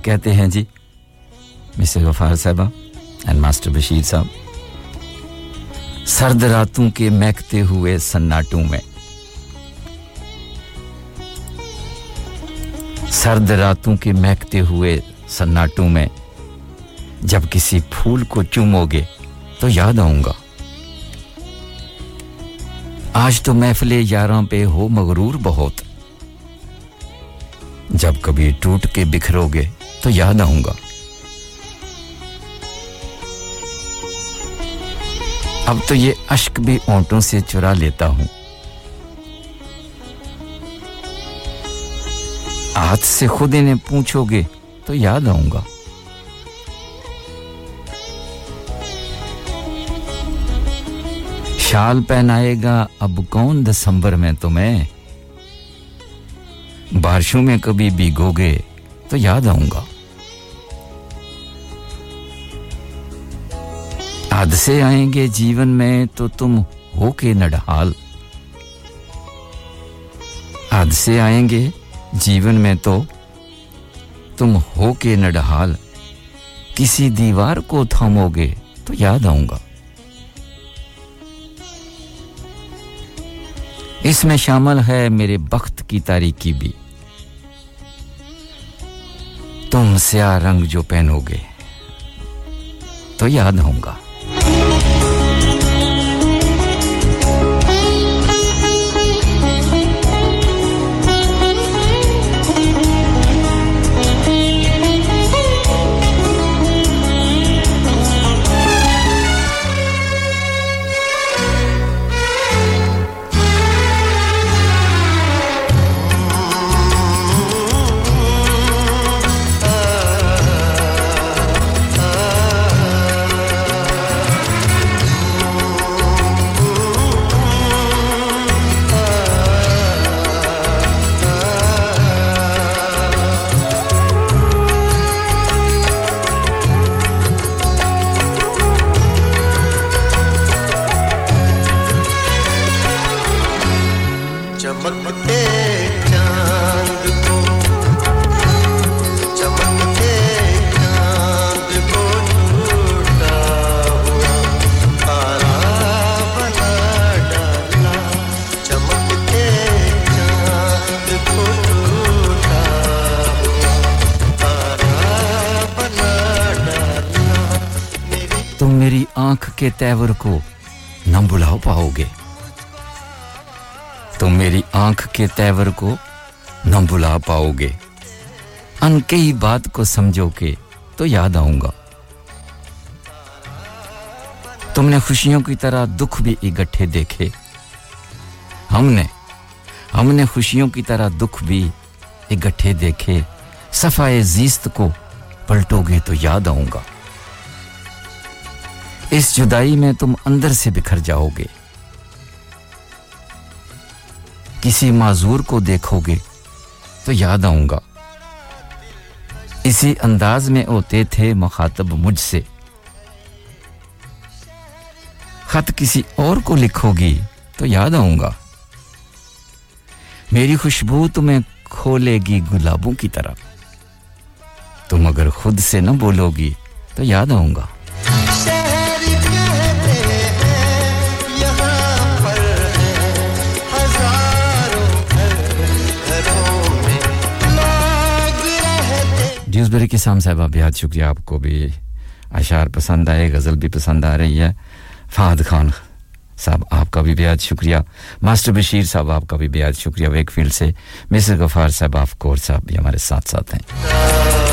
कहते हैं जी मिसेस गफार साहब एंड मास्टर बशीर साहब सर्द रातों के महकते हुए सन्नाटों में सर्द रातों के महकते हुए सन्नाटों में जब किसी फूल को चूमोगे तो याद आऊंगा आज तो महफिले यारां पे हो मगरूर बहुत जब कभी टूट के बिखरोगे तो याद आऊंगा अब तो ये अश्क भी ओंठों से चुरा लेता हूं आज से खुद इन्हें पूछोगे तो याद आऊंगा शाल पहनाएगा अब कौन दिसंबर में तुम्हें बारिशों में कभी भीगोगे तो याद आऊंगा हादसे आएंगे जीवन में तो तुम हो के नडहाल हादसे आएंगे जीवन में तो तुम हो के नडहाल किसी दीवार को थामोगे तो याद आऊंगा इसमें शामिल है मेरे बख्त की तारीकी भी तुम स्याह रंग जो पहनोगे तो याद आऊंगा के तेवर को ना बुला पाओगे तुम मेरी आंख के तेवर को ना बुला पाओगे अनकही बात को समझोगे तो याद आऊंगा तुमने खुशियों की तरह दुख भी इकट्ठे देखे हमने हमने खुशियों की तरह दुख भी इकट्ठे देखे सफाए जीस्त को पलटोगे तो याद आऊंगा इस जुदाई में तुम अंदर से बिखर जाओगे किसी माजूर को देखोगे तो याद आऊंगा इसी अंदाज में होते थे मुखातब मुझसे खत किसी और को लिखोगी तो याद आऊंगा मेरी खुशबू तुम्हें खोलेगी गुलाबों की तरह तुम अगर खुद से न बोलोगी तो याद आऊंगा ड्यूसबरी के साम साहब बेहद शुक्रिया आपको भी अशार पसंद आए गजल भी पसंद आ रही है फहद खान साहब आपका भी बेहद शुक्रिया मास्टर बशीर साहब आपका भी बेहद शुक्रिया वेकफील्ड से मिस्टर गफार साहब ऑफ कोर्स साहब भी हमारे साथ साथ हैं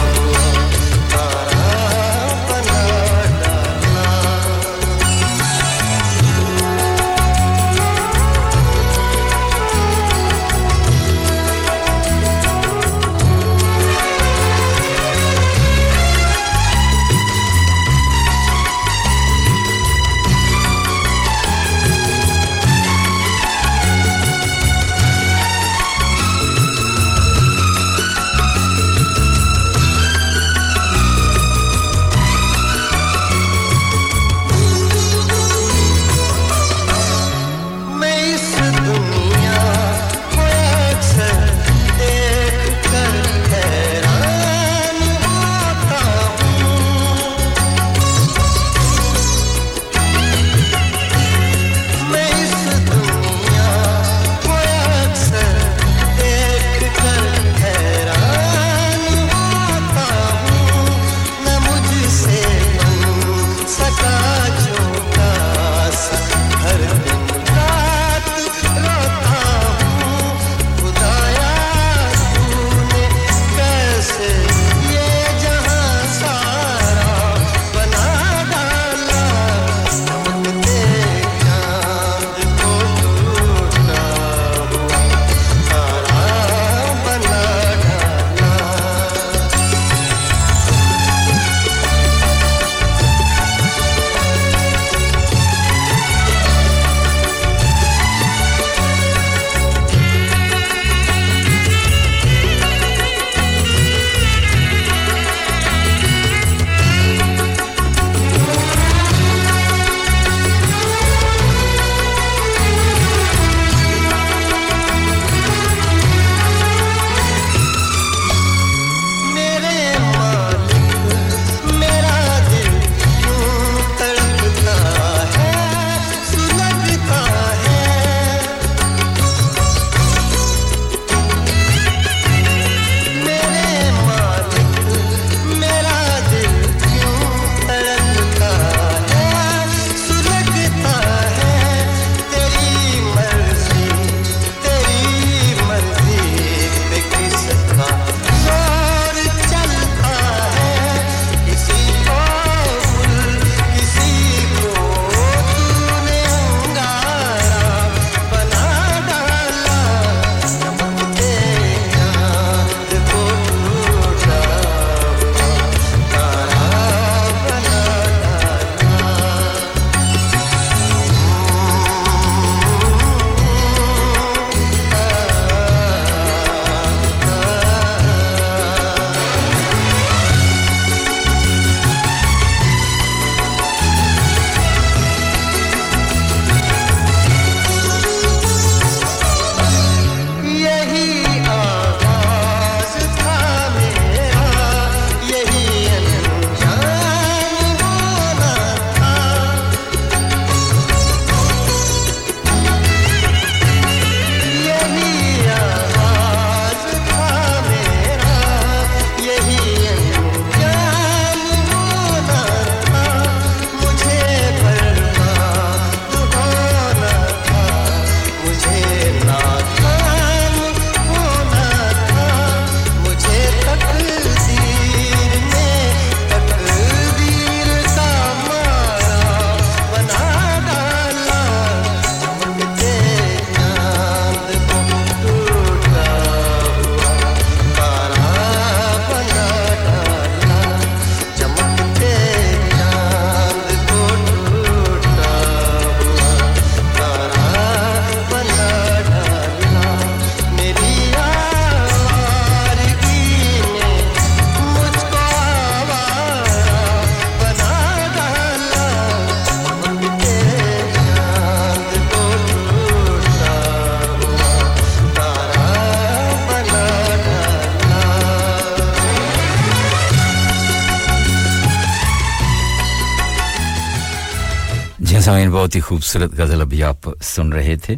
सामीन बहुत ही खूबसूरत गजल अभी आप सुन रहे थे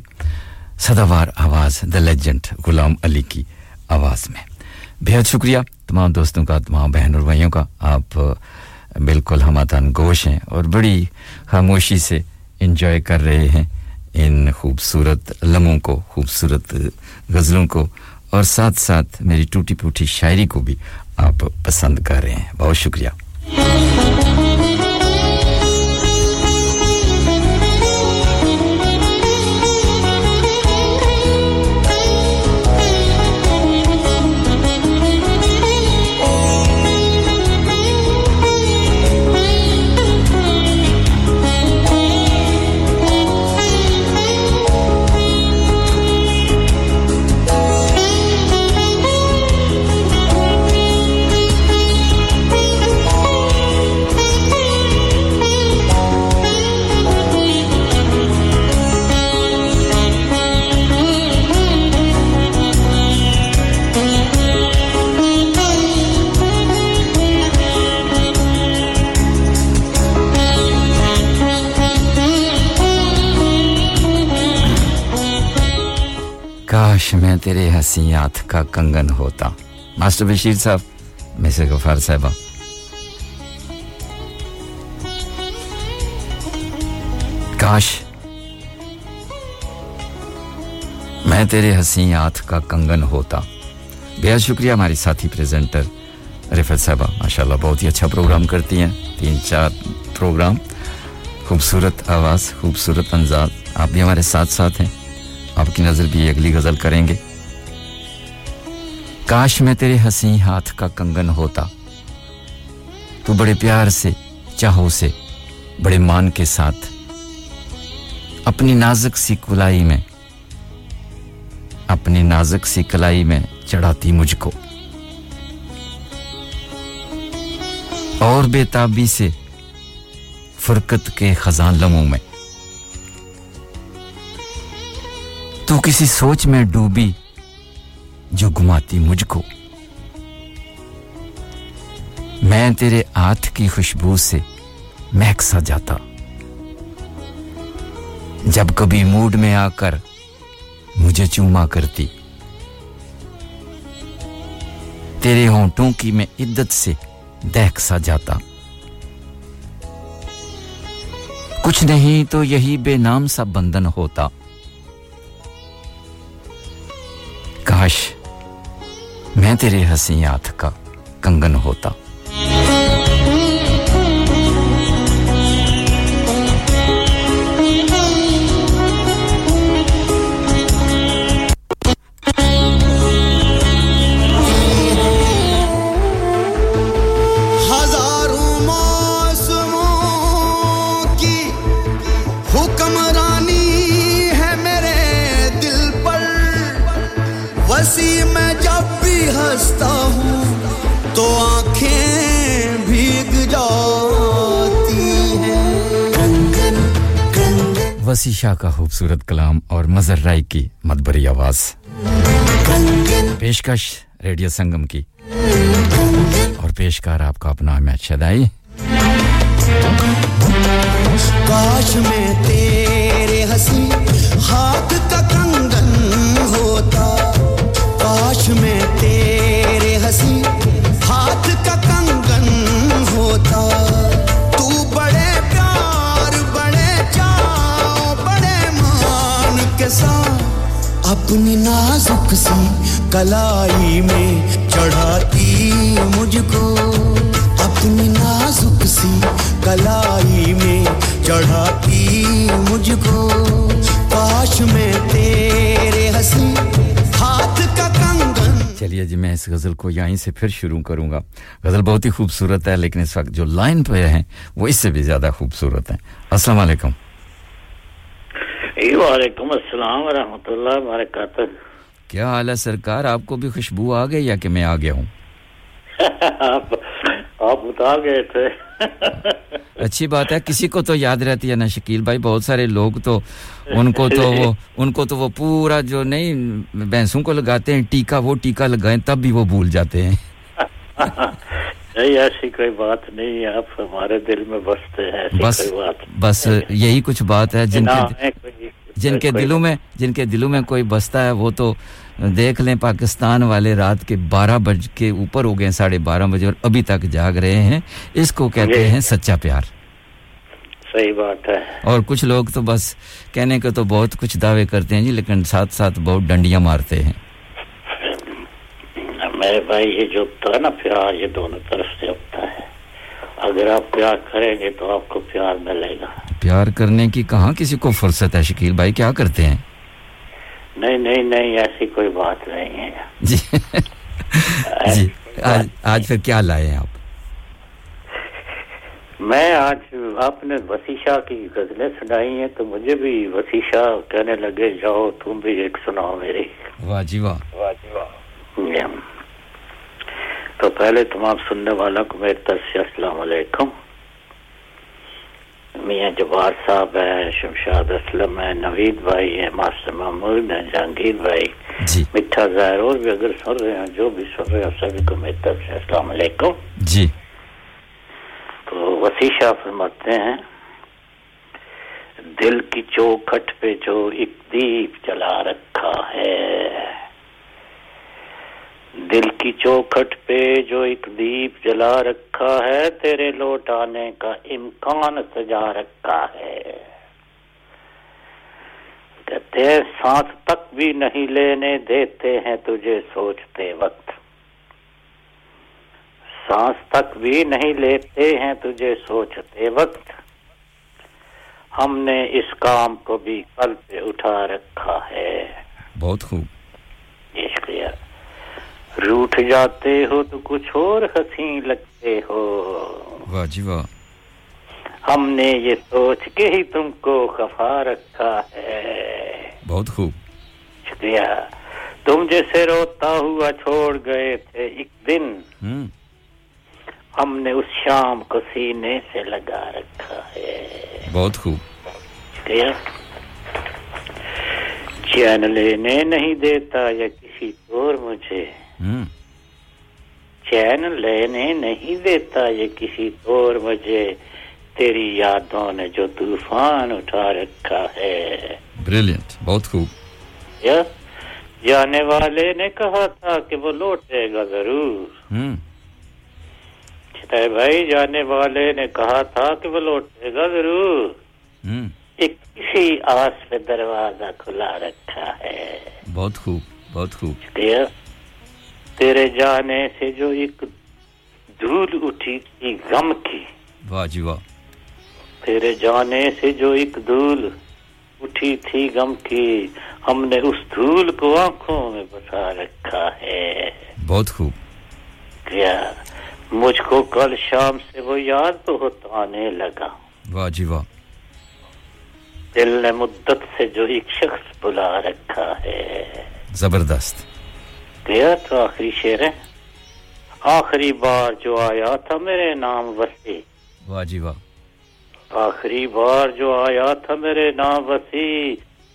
सदावार आवाज द लेजेंड गुलाम अली की आवाज में बेहद शुक्रिया तमाम दोस्तों का तमाम बहन और भाइयों का आप बिल्कुल हमादान गोश हैं और बड़ी खामोशी से एंजॉय कर रहे हैं इन खूबसूरत लम्हों को खूबसूरत गजलों को और साथ-साथ मेरी टूटी-फूटी शायरी को भी आप पसंद कर रहे हैं बहुत शुक्रिया काश मैं तेरे हंसी आंख का कंगन होता मास्टर बशीर साहब मिसेस गफार साहिबा काश मैं तेरे हंसी आंख का कंगन होता बेहद शुक्रिया हमारी साथी प्रेजेंटर रिफत साहिबा माशाल्लाह बहुत ही अच्छा प्रोग्राम करती हैं तीन चार प्रोग्राम खूबसूरत आवाज खूबसूरत अंदाज आप भी हमारे साथ साथ हैं आपकी नजर भी अगली गजल करेंगे काश मैं तेरे हसीन हाथ का कंगन होता तू बड़े प्यार से चाहो से बड़े मान के साथ अपनी नाजुक सी कलाई में अपनी नाजुक सी कलाई में चढ़ाती मुझको और बेताबी से फुरकत के खजान लम्हों में तू किसी सोच में डूबी जो घुमाती मुझको मैं तेरे हाथ की खुशबू से महक सा जाता जब कभी मूड में आकर मुझे चूमा करती तेरे होंठों की मैं इद्दत से दहक सा जाता कुछ नहीं तो यही बेनाम सा बंधन होता काश मैं तेरे हंसी आंख का कंगन होता वसीर शाह का खूबसूरत कलाम और मज़र राय की मदबरी आवाज पेशकश रेडियो संगम की और पेशकार आपका अपना एम एच शदये काश में तेरे हंसी हाथ का कंगन होता काश में तेरे हंसी हाथ का कंगन होता अपनी नाजुक सी कलाई में चढ़ाती मुझको अपनी नाजुक सी कलाई में चढ़ाती मुझको काश मैं तेरे हंसी हाथ का कंगन चलिए जी मैं इस गजल को यहीं से फिर शुरू करूंगा गजल बहुत ही खूबसूरत है लेकिन इस वक्त जो लाइन पे हैं वो इससे भी ज्यादा खूबसूरत है अस्सलाम वालेकुम वालेकुम अस्सलाम व रहमतुल्लाह व बरकातहू क्या हाल है सरकार आपको भी खुशबू आ गई या कि मैं आ गया हूं आप आप बता गए थे अच्छी बात है किसी को तो याद रहती है ना शकील भाई बहुत सारे लोग तो उनको तो वो उनको तो वो पूरा जो नहीं भैंसों को लगाते हैं टीका वो टीका लगाएं तब भी वो भूल जाते हैं नहीं ऐसी कोई बात नहीं है आप हमारे दिल में बसते हैं ऐसी बस, कोई बात बस यही कुछ बात है जिनके कोई, जिनके कोई, दिलों में जिनके दिलों में कोई बसता है वो तो देख लें पाकिस्तान वाले रात के बारह बज के ऊपर हो गए साढ़े बारह बजे और अभी तक जाग रहे हैं इसको कहते हैं सच्चा प्यार सही बात है और कुछ लोग तो बस कहने को तो बहुत कुछ दावे करते हैं जी लेकिन साथ-साथ बहुत डंडियां मारते हैं मेरे भाई ये जो होता है ना प्यार ये दोनों तरफ से होता है अगर आप प्यार करेंगे तो आपको प्यार मिलेगा प्यार करने की कहां किसी को फुर्सत है शकील भाई क्या करते हैं नहीं नहीं नहीं ऐसी कोई बात नहीं है जी, जी आज आज फिर क्या लाए हैं आप मैं आज आपने वसीर शाह की गजलें सुनाई हैं तो मुझे भी वसीर शाह कहने लगे जाओ तुम भी एक सुनाओ मेरी वाह जी वाह वाह जी वाह तो पहले तमाम सुनने वालों को मेरी तरफ से अस्सलाम वालेकुम मियां जवाहर साहब हैं शमशाद असलम हैं नवीद भाई हैं मास्टर महमूद हैं जहांगीर भाई मिठा ज़ाहिर और भी अगर सुन रहे हैं जो भी सुन रहे हैं सभी को मेरी तरफ से अस्सलाम वालेकुम जी तो वसीर शाह फरमाते हैं दिल की चौखट पे जो एक दीप जला रखा है दिल की चौखट पे जो एक दीप जला रखा है तेरे लौट आने का इम्कान सजा रखा है कहते हैं सांस तक भी नहीं लेने देते हैं तुझे सोचते वक्त सांस तक भी नहीं लेते हैं तुझे सोचते वक्त हमने इस काम को भी कल पे उठा रखा है बहुत खूब शुक्रिया रूठ जाते हो तो कुछ और हसीं लगते हो वाह जी वाह हमने ये सोच के ही तुमको खफा रखा है बहुत खूब शुक्रिया तुम जैसे रोता हुआ छोड़ गए थे एक दिन हमने उस शाम को सीने से लगा रखा है बहुत खूब शुक्रिया चैन लेने नहीं देता या किसी और मुझे हम्म चैन लेने नहीं देता ये किसी और मुझे तेरी यादों ने जो तूफान उठा रखा है ब्रिलियंट बहुत खूब या जाने वाले ने कहा था कि वो लौटेगा जरूर हम्म चिताए भाई जाने वाले ने कहा था कि वो लौटेगा जरूर हम्म एक किसी आस पे दरवाजा खुला रखा है बहुत खूब बहुत खूब या तेरे जाने से जो एक धूल उठी थी गम की वाह जी वाह तेरे जाने से जो एक धूल उठी थी गम की हमने उस धूल को आंखों में बसा रखा है बहुत खूब क्या मुझको कल शाम से वो याद तो होता आने लगा वाह जी वाह दिल ने मुद्दत से जो एक शख्स बुला रखा है जबरदस्त गया तो आखिरी शेर है आखिरी बार जो आया था मेरे नाम वसी वाह जी वाह आखिरी बार जो आया था मेरे नाम वसी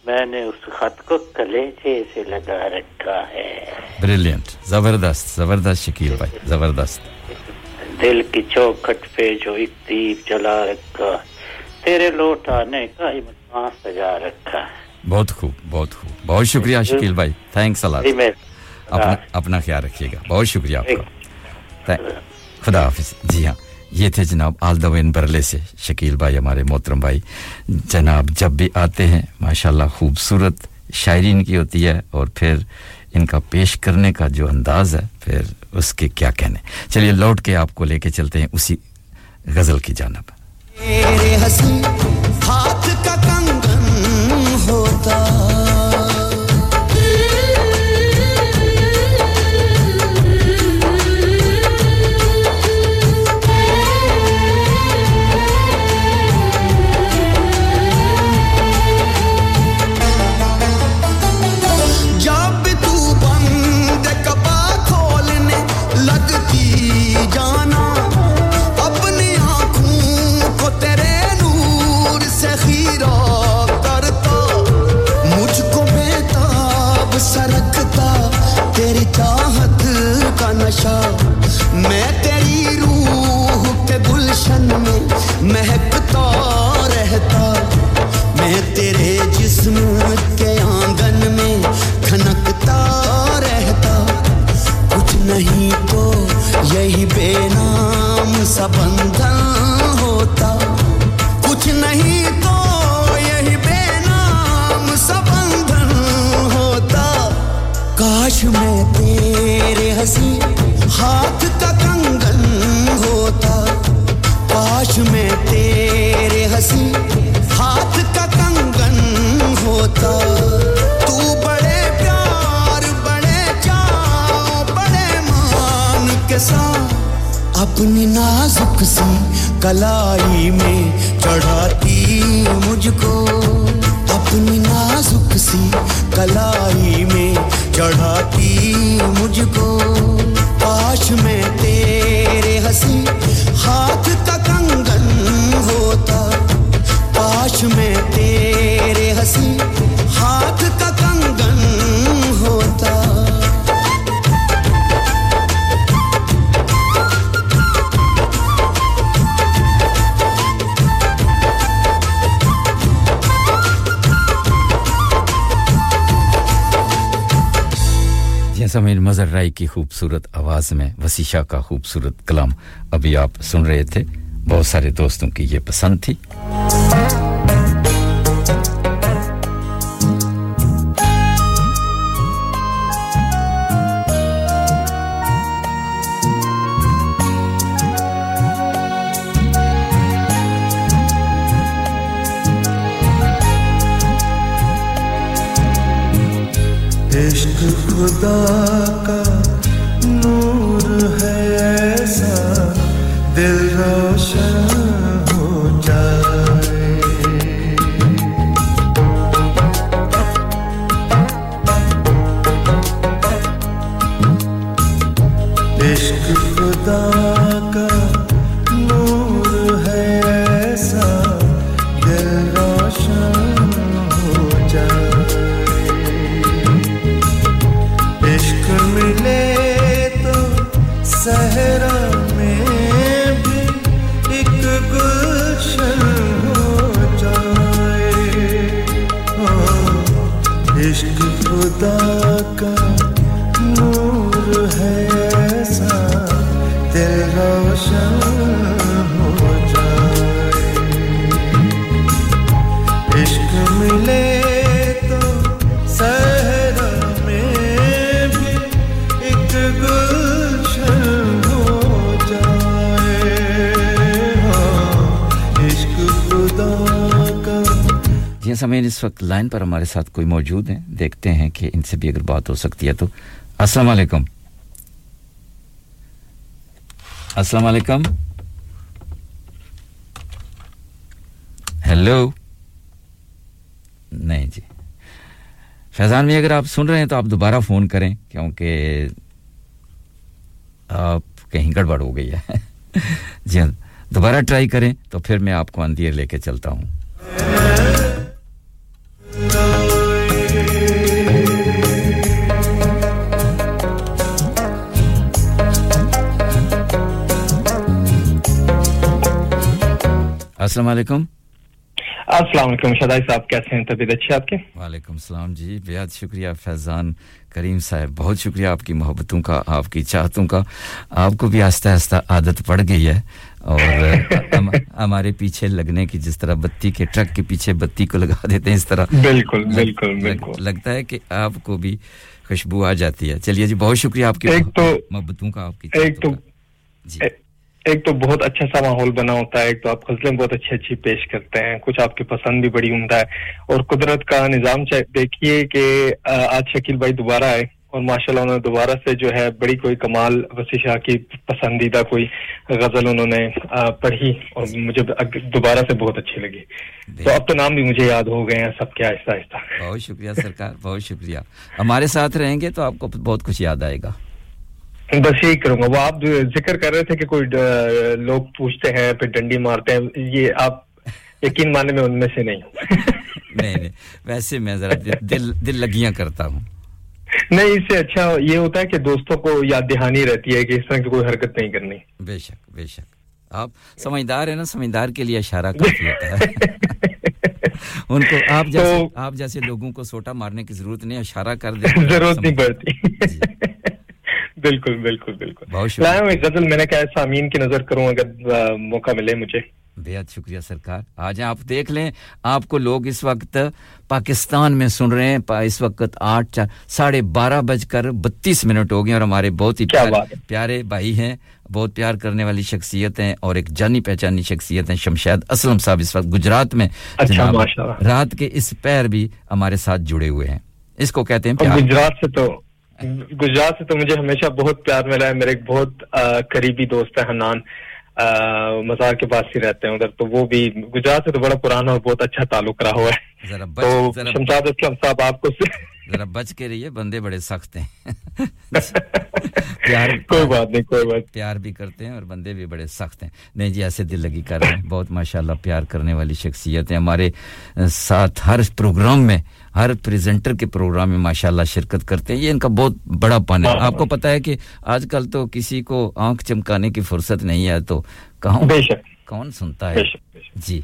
मैंने उस खत को कलेजे से लगा रखा है ब्रिलियंट जबरदस्त जबरदस्त शकील भाई जबरदस्त दिल की चौखट पे जो एक दीप जला रखा तेरे लौट आने का इम्कान सजा रखा बहुत खूब बहुत खूब बहुत शुक्रिया शकील भाई थैंक्स अ लॉट अपना अपना ख्याल रखिएगा बहुत शुक्रिया आपका खुदा हाफिज जी हां ये थे जनाब आल द वे इन बरले से शकील भाई हमारे मोहतरम भाई जनाब जब भी आते हैं माशाल्लाह खूबसूरत शायरी इनकी होती है और फिर इनका पेश करने का जो अंदाज है फिर उसके क्या कहने चलिए लौट के आपको लेके चलते हैं उसी गजल की जानिब तेरे हसीन हाथ का कंगन होता I'll महकता रहता मैं तेरे जिस्म के आंगन में खनकता रहता कुछ नहीं तो यही बेनाम सा बंधन होता कुछ नहीं तो यही बेनाम सा बंधन होता काश मैं तेरे हंसी हाथ का कंगन होता काश मैं तेरे हंसी हाथ का कंगन होता तू बड़े प्यार बड़े चाव बड़े मान के साथ अपनी नाजुक सी कलाई में चढ़ाती मुझको अपनी नाजुक सी कलाई में चढ़ाती मुझको काश मैं तेरे हंसी हाथ का कंगन होता काश मैं तेरे हंसी हाथ का कंगन होता समीर मज़र राय की खूबसूरत आवाज़ में वसीर शाह का खूबसूरत कलाम अभी आप सुन रहे थे बहुत सारे दोस्तों की ये पसंद थी इश्क़ खुदा का नूर है ऐसा दिल रोशन हो जाए इश्क़ खुदा का नूर है ऐसा दिल रोशन हो जाए सहरा में भी एक गुलशन हो जाए ओ इश्क़ खुदा का नूर है ऐसा दिल रोशन हो जाए इश्क़ मिले तो सहरा में भी एक गुल जैसा मैं इस वक्त लाइन पर हमारे साथ कोई मौजूद हैं देखते हैं कि इनसे भी अगर बात हो सकती है तो अस्सलाम वालेकुम अस्सलाम वालेकुम हेलो नहीं जी फैजान भाई अगर आप सुन रहे हैं तो आप दोबारा फोन करें क्योंकि आप कहीं गड़बड़ हो गई है जी दोबारा ट्राई करें तो फिर मैं आपको अंधेर लेके चलता हूं अस्सलाम वालेकुम अस्सलाम वालेकुम शदाई साहब कैसे हैं तबीयत अच्छी है आपके वालेकुम सलाम जी बेहद शुक्रिया फैजान करीम साहब बहुत शुक्रिया आपकी मोहब्बतों का आपकी चाहतों का आपको भी आस्ता-आस्ता आदत पड़ गई है और हमारे पीछे लगने की जिस तरह बत्ती के ट्रक के पीछे बत्ती को लगा देते हैं इस तरह बिल्कुल बिल्कुल बिल्कुल लगता है कि आपको भी खुशबू आ जाती है चलिए जी बहुत शुक्रिया आपकी मोहब्बतों का आपकी एक तो एक तो बहुत अच्छा सा माहौल बना होता है एक तो आप ग़ज़लें बहुत अच्छी-अच्छी पेश करते हैं कुछ आपकी पसंद भी बड़ी उम्दा है और कुदरत का निज़ाम देखिए कि आज शकील भाई दोबारा आए और माशाल्लाह उन्होंने दोबारा से जो है बड़ी कोई कमाल वसीर शाह की पसंदीदा कोई ग़ज़ल उन्होंने पढ़ी और मुझे दोबारा से बहुत अच्छी लगी तो अब तो नाम भी मुझे याद हो गए हैं सबके आहिस्ता-आहिस्ता बहुत शुक्रिया सरकार बहुत शुक्रिया हमारे साथ रहेंगे तो आपको बहुत कुछ याद आएगा बस यही करूंगा वो आप जिक्र कर रहे थे कि कोई लोग पूछते हैं फिर डंडी मारते हैं ये आप यकीन माने मैं उनमें से नहीं हूं नहीं नहीं वैसे मैं जरा दिल दिल लगियां करता हूं नहीं इससे अच्छा ये होता है कि दोस्तों को याद दहानी रहती है कि इस तरह की कोई हरकत नहीं करनी बेशक बेशक आप समझदार हैं ना, समझदार के लिए इशारा काफी होता है उनको आप जैसे तो, आप जैसे लोगों को सोटा मारने की जरूरत नहीं, इशारा कर देते जरूरत नहीं पड़ती बिल्कुल बिल्कुल बिल्कुल लाया हूं एक गजल, मैंने कहा सामीन की नजर करूं अगर आ, मौका मिले मुझे। बेहद शुक्रिया सरकार। आज आप देख लें आपको लोग इस वक्त पाकिस्तान में सुन रहे हैं, इस वक्त आठ साढ़े बारह बजकर बत्तीस मिनट हो गए और हमारे बहुत ही प्यार, प्यारे भाई हैं, बहुत प्यार करने वाली शख्सियत हैं और एक जानी पहचानी शख्सियत हैं शमशाद असलम साहब इस वक्त गुजरात में। अच्छा, माशाल्लाह। रात के इस पैर भी हमारे साथ जुड़े हुए हैं, इसको कहते हैं प्यार। गुजरात से तो गुजरात से तो मुझे हमेशा बहुत प्यार मिला है, मेरे एक बहुत आ, करीबी दोस्त है हनान, मजार के पास ही रहते हैं उधर, तो वो भी गुजरात से तो बड़ा पुराना और बहुत अच्छा ताल्लुक रहा हुआ है। जरा बच, तो शमशाद असलम साहब आपको जरा बच के रहिए, बंदे बड़े सख्त हैं प्यार कोई बात नहीं, कोई बात प्यार भी करते हैं और बंदे भी बड़े सख्त हैं। नहीं जी, ऐसे दिल लगी कर रहे हैं, बहुत माशाल्लाह प्यार करने वाली शख्सियत है हमारे साथ, हर प्रोग्राम में हर प्रेजेंटर के प्रोग्राम में माशाल्लाह शिरकत करते हैं, ये इनका बहुत बड़ा पन है। आपको पता है कि आजकल तो किसी को आंख चमकाने की फुर्सत नहीं है, तो कहां कौन सुनता है। बेशक, बेशक, जी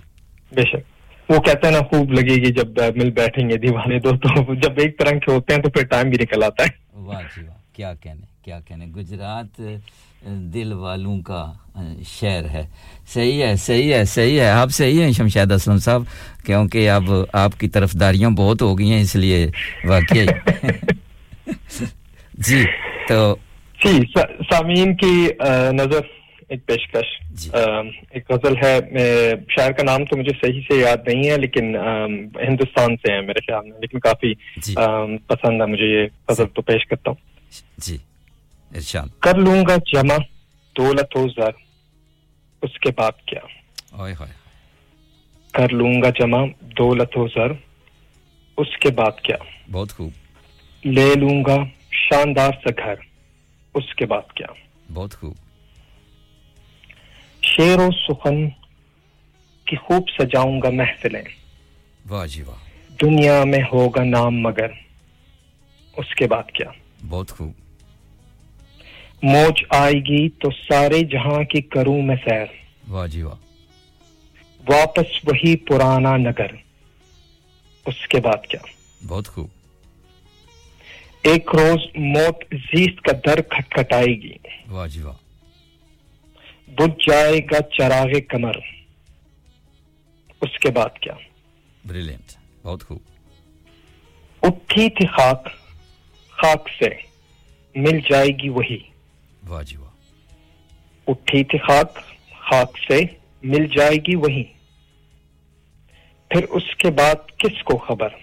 बेशक। वो कहते हैं ना, खूब लगेगी जब मिल बैठेंगे दीवाने दो, तो जब एक तरंग के होते हैं तो फिर टाइम भी निकल आता है। वाह जी वाह, क्या कहने क्या कहने, गुजरात दिल वालों का शहर है। सही है सही है सही है, आप सही हैं शमशाद असलम साहब, क्योंकि अब आप, आपकी तरफदारियां बहुत हो गई हैं, इसलिए वाकई जी तो जी सा, सामीन की आ, नजर एक पेशकश आ, एक गजल है, शायर का नाम तो मुझे सही से याद नहीं है, लेकिन आ, हिंदुस्तान से है मेरे ख्याल में, लेकिन काफी आ, पसंद है मुझे ये गजल, तो पेश करता हूँ जी। इरशाद। कर लूंगा जमा दौलत और ज़र, उसके बाद क्या। ओए होए। कर लूंगा जमा दौलत और ज़र, उसके बाद क्या। बहुत खूब। ले लूंगा शानदार सा घर, उसके बाद क्या। बहुत खूब। शेर और सुखन की खूब सजाऊंगा महफिलें, वाह जी वाह। दुनिया में होगा नाम मगर, उसके बाद क्या। बहुत खूब। मौज आएगी तो सारे जहां की करूं मैं सैर, वाह जी वाह। वापस वही पुराना नगर, उसके बाद क्या। बहुत खूब। एक रोज मौत जीत का दर खटखटाएगी, वाह जी वाह। बुझ जाएगा चरागे कमर, उसके बाद क्या। ब्रिलियंट, बहुत खूब। उठी थी खाक, खाक से मिल जाएगी वही, वाह जी वाह। उठी थी खाक, खाक से मिल जाएगी वही, फिर उसके बाद किसको खबर,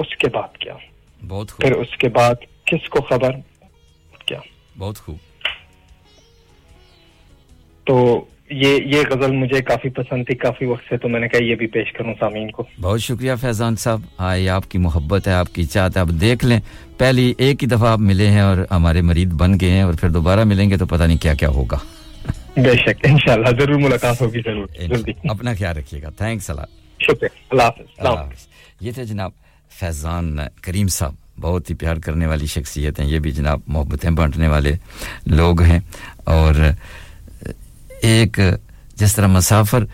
उसके बाद क्या। बहुत खूब। फिर उसके बाद किसको खबर क्या। बहुत खूब। तो ये ये गजल मुझे काफी पसंद थी काफी वक्त से, तो मैंने कहा ये भी पेश करूं सामीन को। बहुत शुक्रिया फैजान साहब, आए आपकी मोहब्बत है, आपकी चाहत है। आप देख लें, पहली एक ही दफा आप मिले हैं और हमारे मरीज बन गए हैं, और फिर दोबारा मिलेंगे तो पता नहीं क्या-क्या होगा। बेशक इंशाल्लाह जरूर मुलाकात होगी, जरूर जल्दी। अपना ख्याल रखिएगा, थैंक्स अला, शुक्रिया, अल्लाह हाफिज़, अल्लाह हाफिज़। ये थे जनाब फैजान करीम साहब, बहुत ही प्यार करने वाली शख्सियत हैं, ये भी जनाब मोहब्बतें बांटने वाले लोग हैं। और एक जिस तरह मुसाफिर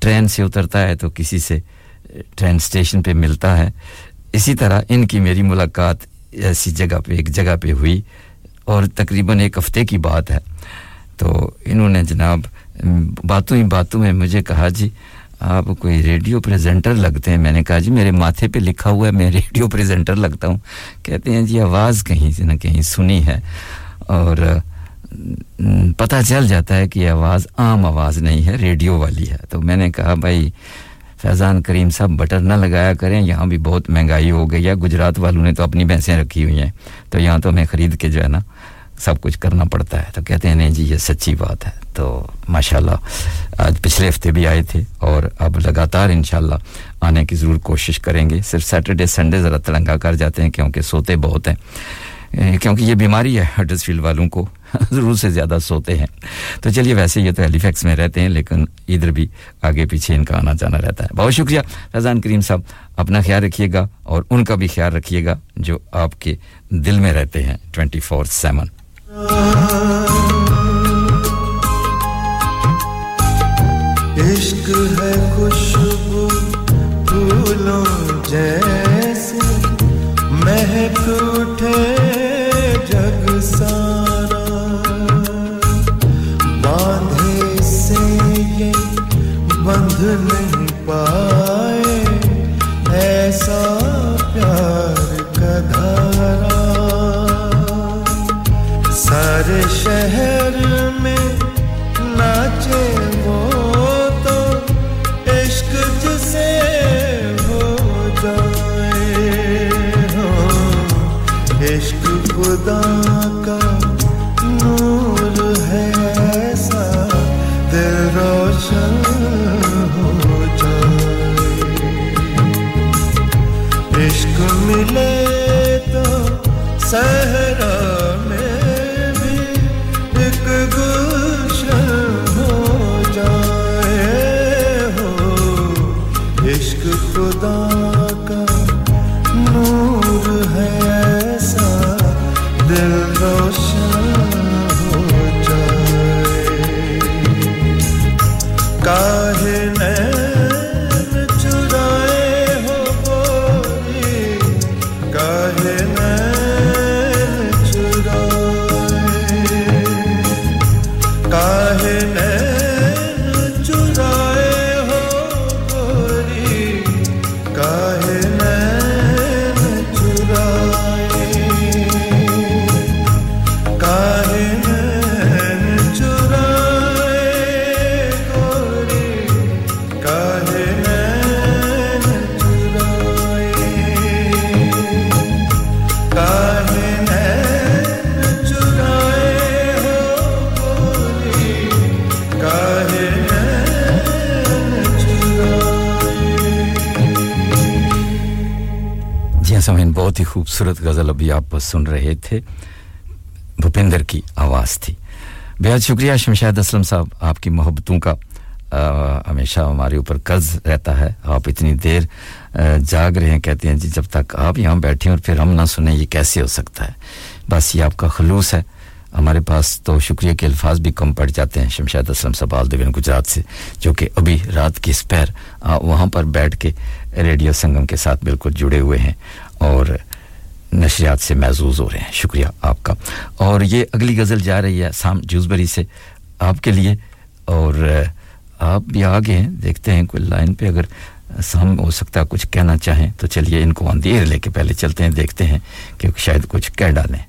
ट्रेन से उतरता है तो किसी से ट्रेन स्टेशन पे मिलता है, इसी तरह इनकी मेरी मुलाकात ऐसी जगह पे एक जगह पे हुई और तकरीबन एक हफ्ते की बात है। तो इन्होंने जनाब बातों ही बातों में मुझे कहा जी आप कोई रेडियो प्रेजेंटर लगते हैं। मैंने कहा जी मेरे माथे पे लिखा हुआ है मैं रेडियो प्रेजेंटर लगता हूं। कहते हैं जी आवाज़ कहीं से ना कहीं सुनी है और पता चल जाता है कि आवाज़ आम आवाज़ नहीं है, रेडियो वाली है। तो मैंने कहा भाई फैजान करीम साहब बटर ना लगाया करें, यहाँ भी बहुत महंगाई हो गई है, गुजरात वालों ने तो अपनी भैंसें रखी हुई हैं, तो यहाँ तो हमें ख़रीद के जो है ना सब कुछ करना पड़ता है। तो कहते हैं नहीं जी ये सच्ची बात है। तो माशाल्लाह आज पिछले हफ्ते भी आए थे और अब लगातार इंशाल्लाह आने की ज़रूर कोशिश करेंगे। सिर्फ सैटरडे संडे ज़रा तड़ंगा कर जाते हैं क्योंकि सोते बहुत हैं, क्योंकि ये बीमारी है हडर्सफील्ड वालों को, ज़रूर से ज़्यादा सोते हैं। तो चलिए, वैसे ये तो हेलीफैक्स में रहते हैं लेकिन इधर भी आगे पीछे इनका आना जाना रहता है। बहुत शुक्रिया फैजान करीम साहब, अपना ख्याल रखिएगा और उनका भी ख्याल रखिएगा जो आपके दिल में रहते हैं ट्वेंटी फोर सेवन। इश्क है खुशबू फूलों जैसे महक उठे जग सारा बांधे से ये बंध नहीं पाए ऐसा प्यार का धारा सारे शहर में नाचे वो तो इश्क जिसे हो जाए हो इश्क खुदा का नूर है ऐसा दिल रोशन हो जाए इश्क मिले तो सहरा बहुत ही खूबसूरत गजल अभी आप सुन रहे थे भूपेंद्र की आवाज थी बेहद शुक्रिया शमशाद असलम साहब आपकी मोहब्बतों का हमेशा हमारे ऊपर कर्ज रहता है आप इतनी देर जाग रहे हैं कहते हैं जी जब तक आप यहां बैठे और फिर हम ना सुने ये कैसे हो सकता है बस ये आपका खलूस है हमारे पास तो शुक्रिया के अल्फाज भी कम पड़ जाते हैं शमशाद असलम साहब आलदेवन गुजरात से जो कि अभी रात की स्पेयर वहां पर बैठ के रेडियो संगम के साथ बिल्कुल जुड़े हुए हैं और नशरियात से महजूज हो रहे हैं शुक्रिया आपका और ये अगली गजल जा रही है साम जूसबरी से आपके लिए और आप भी आगे हैं देखते हैं कोई लाइन पे अगर साम हो सकता है कुछ कहना चाहें तो चलिए इनको ऑन द एयर लेके पहले चलते हैं देखते हैं कि शायद कुछ कह डालें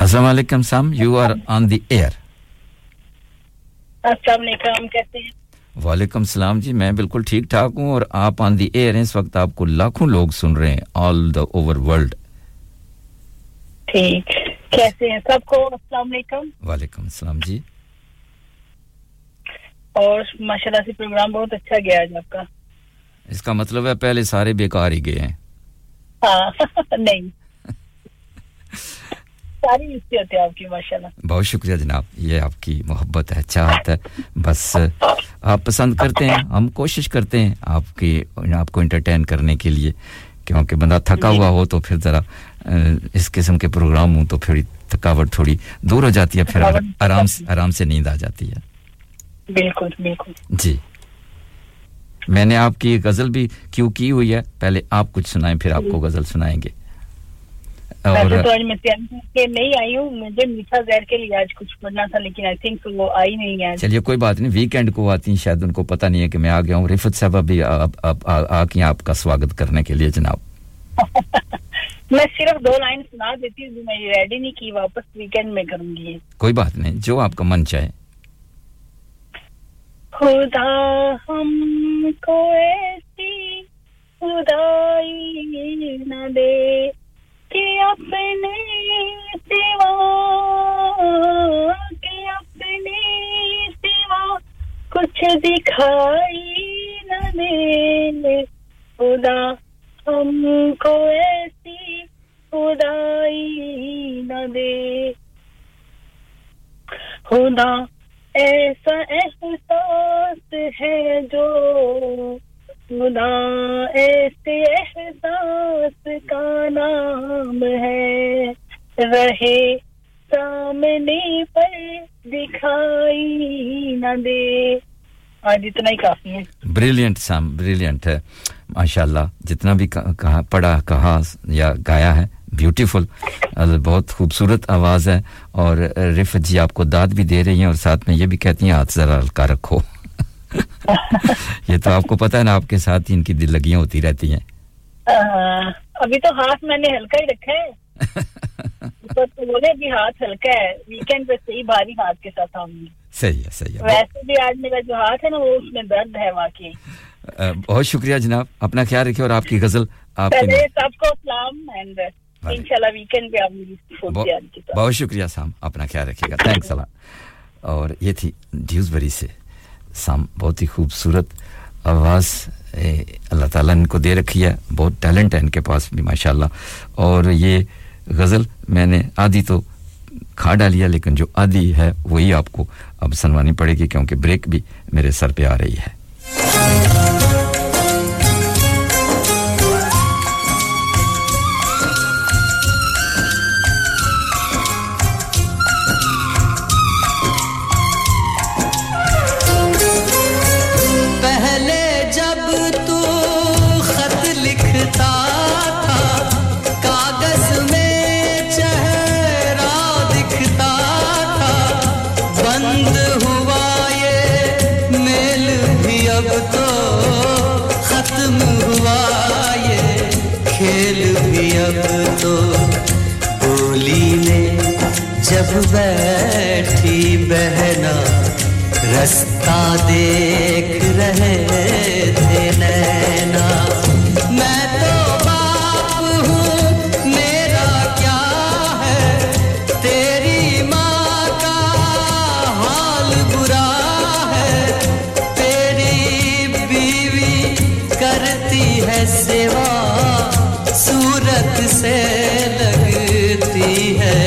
अस्सलाम वालेकुम साम you are on the air अस्सलाम वालेकुम कहते हैं वालेकुम सलाम जी मैं बिल्कुल ठीक ठाक हूं और आप ऑन द एयर हैं इस वक्त आपको लाखों लोग सुन रहे हैं ऑल द ओवर वर्ल्ड ठीक कैसे हैं सबको अस्सलाम वालेकुम वालेकुम सलाम जी और माशाल्लाह से प्रोग्राम बहुत अच्छा गया आज आपका इसका मतलब है पहले सारे बेकार ही गए हैं हां नहीं सारी मिस्ती होती है आपकी माशाल्लाह बहुत शुक्रिया जनाब ये आपकी मोहब्बत है चाहत है बस आप पसंद करते हैं हम कोशिश करते हैं आपकी आपको एंटरटेन करने के लिए क्योंकि बंदा थका हुआ हो तो फिर जरा इस किस्म के प्रोग्राम हो तो फिर थकावट थोड़ी दूर हो जाती है फिर आराम से आराम से नींद आ जाती है बिल्कुल बिल्कुल जी मैंने आपकी गजल भी क्यों की हुई है पहले आप कुछ सुनाएं फिर आपको गजल सुनाएंगे और तो आज मैं के नहीं आई हूं मुझे मीठा जहर के लिए आज कुछ पढ़ना था लेकिन आई थिंक वो आई नहीं है चलिए कोई बात नहीं वीकेंड को आती हैं शायद उनको पता नहीं है कि मैं आ गया हूं रिफत साहब अभी आप आप आके आपका स्वागत करने के लिए जनाब मैं सिर्फ दो लाइन सुना देती हूं मैं रेडी नहीं की वापस वीकेंड में करूंगी कोई बात नहीं जो आपका मन चाहे खुदा हमको ऐसी खुदाई ना दे के अपने सिवा के अपने सिवा कुछ दिखाई न दे खुदा हमको ऐसी खुदाई न दे खुदा ऐसा एहसास है जो खुदा ऐसे एहसास का नाम है रहे सामने पर दिखाई न दे आज इतना ही काफी है ब्रिलियंट सम ब्रिलियंट है माशाल्लाह जितना भी कहा पढ़ा कहा या गाया है ब्यूटीफुल बहुत खूबसूरत आवाज है और रिफत जी आपको दाद भी दे रही हैं और साथ में ये भी कहती हैं हाथ जरा हल्का रखो ये तो आपको पता है ना आपके साथ ही इनकी दिल लगियां होती रहती हैं अभी तो हाथ मैंने हल्का ही रखा है तो बोले भी हाथ हल्का है वीकेंड पे सही भारी हाथ के साथ आऊंगी सही है सही है वैसे भी आज मेरा जो हाथ है ना वो उसमें दर्द है वाकई बहुत शुक्रिया जनाब अपना ख्याल रखिए और आपकी गजल आपके सबको सलाम एंड इंशाल्लाह वीकेंड पे आऊंगी बहुत बहुत शुक्रिया साम अपना ख्याल रखिएगा थैंक्स अला और ये थी ड्यूसबरी से साम बहुत ही खूबसूरत आवाज अल्लाह ताला इनको दे रखी है बहुत टैलेंट है इनके पास भी माशाल्लाह और ये गजल मैंने आधी तो खा डाली लेकिन जो आधी है वही आपको अब सुनवानी पड़ेगी क्योंकि ब्रेक भी मेरे सर पे आ रही है बैठी बहना रास्ता देख रहे थे नैना मैं तो बाप हूँ मेरा क्या है तेरी माँ का हाल बुरा है तेरी बीवी करती है सेवा सूरत से लगती है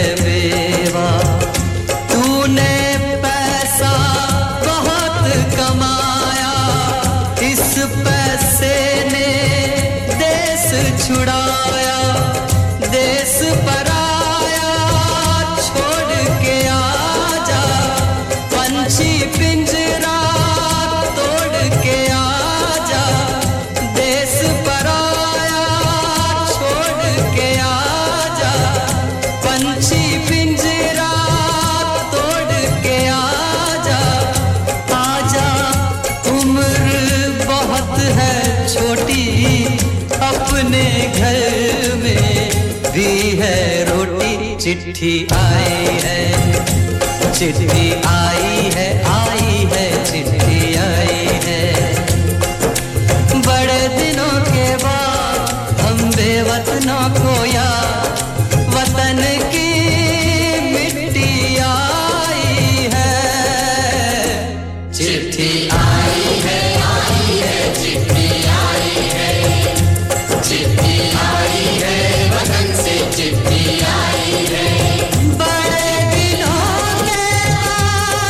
चिट्ठी आई है चिट्ठी आई है आई है चिट्ठी आई है बड़े दिनों के बाद हम बेवतनों को या वतन की मिट्टी आई है चिट्ठी आई है आई है चिट्ठी आई है चिट्ठी आई है वतन से चिट्ठी आई बड़े दिनों के बाद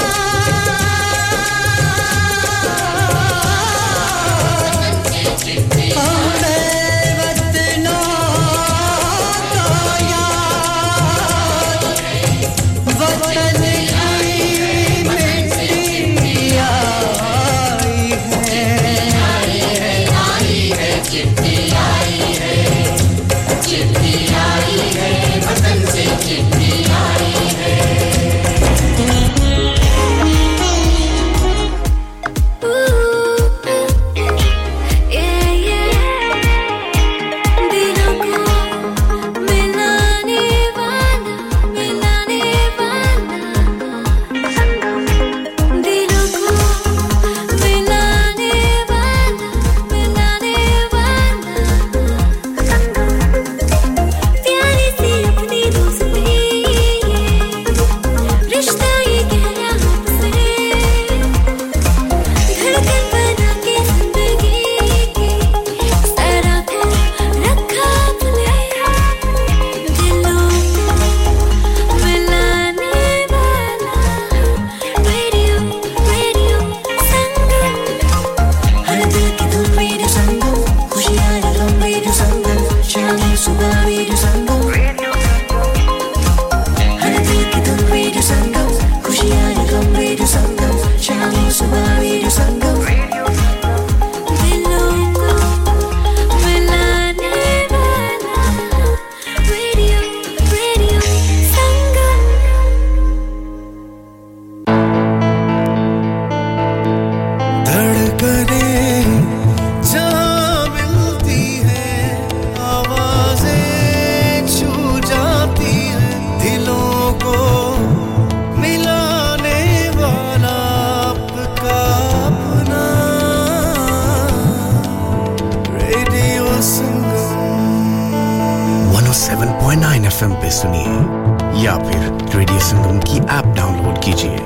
एफएम पे सुनिए या फिर रेडियो संगम की ऐप डाउनलोड कीजिए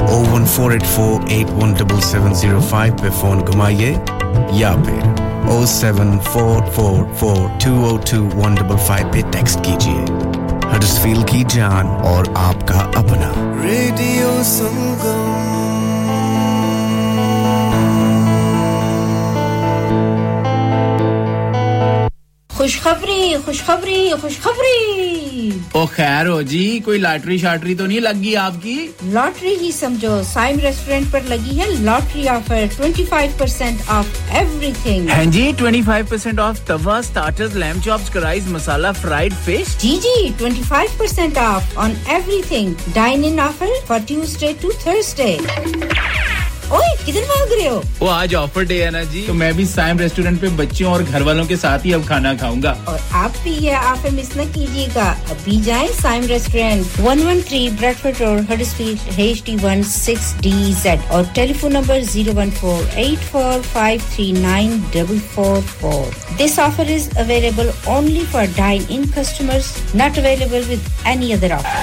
zero one four eight four eight one seven seven zero five पे फोन घुमाइए या फिर zero seven four four four two zero two one five पे टेक्स्ट कीजिए हडर्सफील्ड की जान और आपका अपना रेडियो संगम खुशखबरी खुशखबरी खुशखबरी ओ खैर हो जी कोई लॉटरी शाटरी तो नहीं लगी आपकी लॉटरी ही समझो साइम रेस्टोरेंट पर लगी है lottery offer twenty-five percent off everything हां जी twenty-five percent ऑफ तवा starters lamb chops कराइज masala fried fish जी जी twenty-five percent off on everything dine in offer for Tuesday to Thursday ओए किधर भाग रहे हो वो आज ऑफर डे है ना जी तो मैं भी साइम रेस्टोरेंट पे बच्चों और घर वालों के साथ ही अब खाना खाऊंगा और आप भी ये ऑफर मिस ना कीजिएगा अभी जाएं Saim restaurant one thirteen Bradford road Huddersfield H D one six D Z और telephone number zero one four eight four five three nine four four This offer is available only for dine-in customers not available with any other offer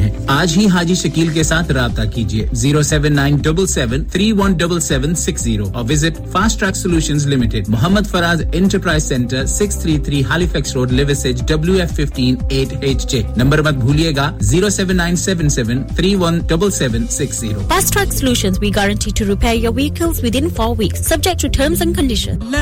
आज ही हाजी शकील के साथ राबता कीजिए zero seven nine seven seven three one seven seven six zero और visit fast track solutions limited Mohammad Faraz enterprise centre six thirty-three Halifax road Liversedge W F one five eight H J number मत भूलिएगा zero seven nine seven seven three one seven seven six zero Fast Track Solutions we guarantee to repair your vehicles within four weeks subject to terms and conditions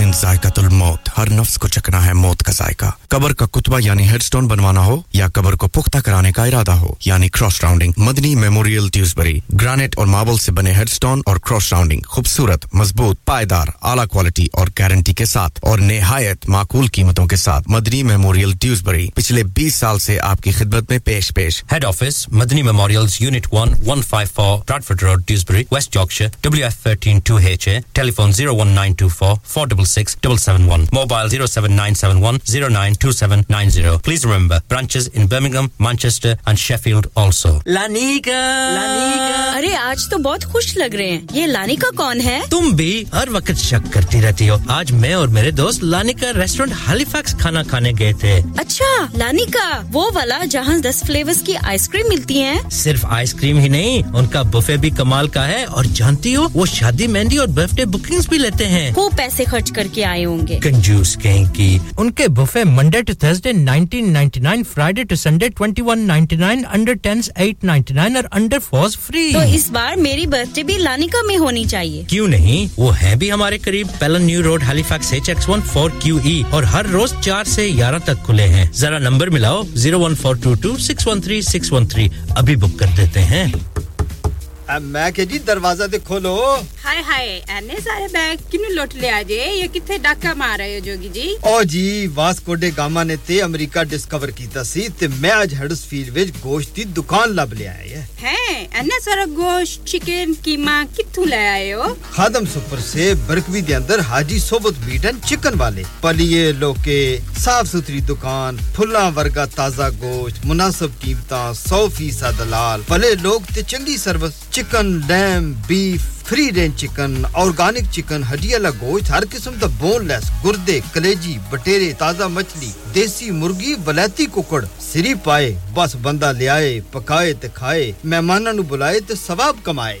इन जायकातुल मौत हर नफ्स को चखना है मौत का जायका कब्र का कुतबा यानी हेडस्टोन बनवाना हो या कब्र को पुख्ता कराने का इरादा हो यानी cross rounding Madni memorial Dewsbury granite और मार्बल से बने हेडस्टोन और क्रॉस राउंडिंग खूबसूरत मजबूत पायदार आला क्वालिटी और गारंटी के साथ और निहायत माकूल कीमतों के साथ मदनी मेमोरियल ट्यूसबरी पिछले twenty साल से आपकी खिदमत में पेश-पेश head office Madni memorials unit one one five four Bradford road Dewsbury West Yorkshire W F one three two H A telephone zero one nine two four four six six seven seven one mobile zero seven nine seven one zero nine two seven nine zero please remember branches in Birmingham Manchester and Sheffield also Lanika Lanika अरे आज तो बहुत खुश लग रहे हैं ये Lanika कौन है तुम भी हर वक्त शक करती रहती हो आज मैं और मेरे दोस्त लानिका रेस्टोरेंट हैलिफैक्स खाना खाने गए थे अच्छा लानिका वो वाला जहां ten फ्लेवर्स की आइसक्रीम मिलती है सिर्फ आइसक्रीम ही नहीं उनका बुफे भी कमाल का है और जानती हो वो शादी मेहंदी और बर्थडे बुकिंग्स भी लेते हैं खूब पैसे खर्च करके आए होंगे कंजूस कहीं की उनके buffet Monday to Thursday nineteen ninety-nine Friday to Sunday twenty-one ninety-nine under tens eight ninety-nine और अंडर fours फ्री तो इस बार मेरी बर्थडे भी लानिका में होनी चाहिए क्यों नहीं वो है भी हमारे करीब Pellon new road Halifax H X one four Q E और हर रोज four से eleven तक खुले हैं जरा नंबर मिलाओ zero one four two two six one three six one three अभी बुक कर देते हैं अब मैं के जी दरवाजा दे खोलो हाय हाय एने सारे बैग किने लुट ले आजे ये किथे डाका मार रहे हो जोगी जी ओ जी वास्को डे गामा ने ते अमेरिका डिस्कवर कीता सी ते मैं आज हडर्सफील्ड विच गोश्त दी दुकान लब ले आए है हैं एने सारा गोश्त चिकन कीमा किथु ले आए हो खादम सुपर से बरकवी दे अंदर हाजी सोबत मीट एंड चिकन वाले पलिए लोके साफ सुथरी दुकान फुल्ला वर्गा ताजा गोश्त मुनासिब कीमतां one hundred percent दलाल भले लोग ते चंगी सर्विस चिकन डैम beef free range chicken organic chicken हड्डीला गोश्त हर किस्म दा बोनलेस गुर्दे कलेजी बटेरे ताजा मछली देसी मुर्गी बलाती कुकड़ सिरी पाए बस बंदा ले आए पकाए ते खाए मेहमानां नु बुलाए ते सवाब कमाए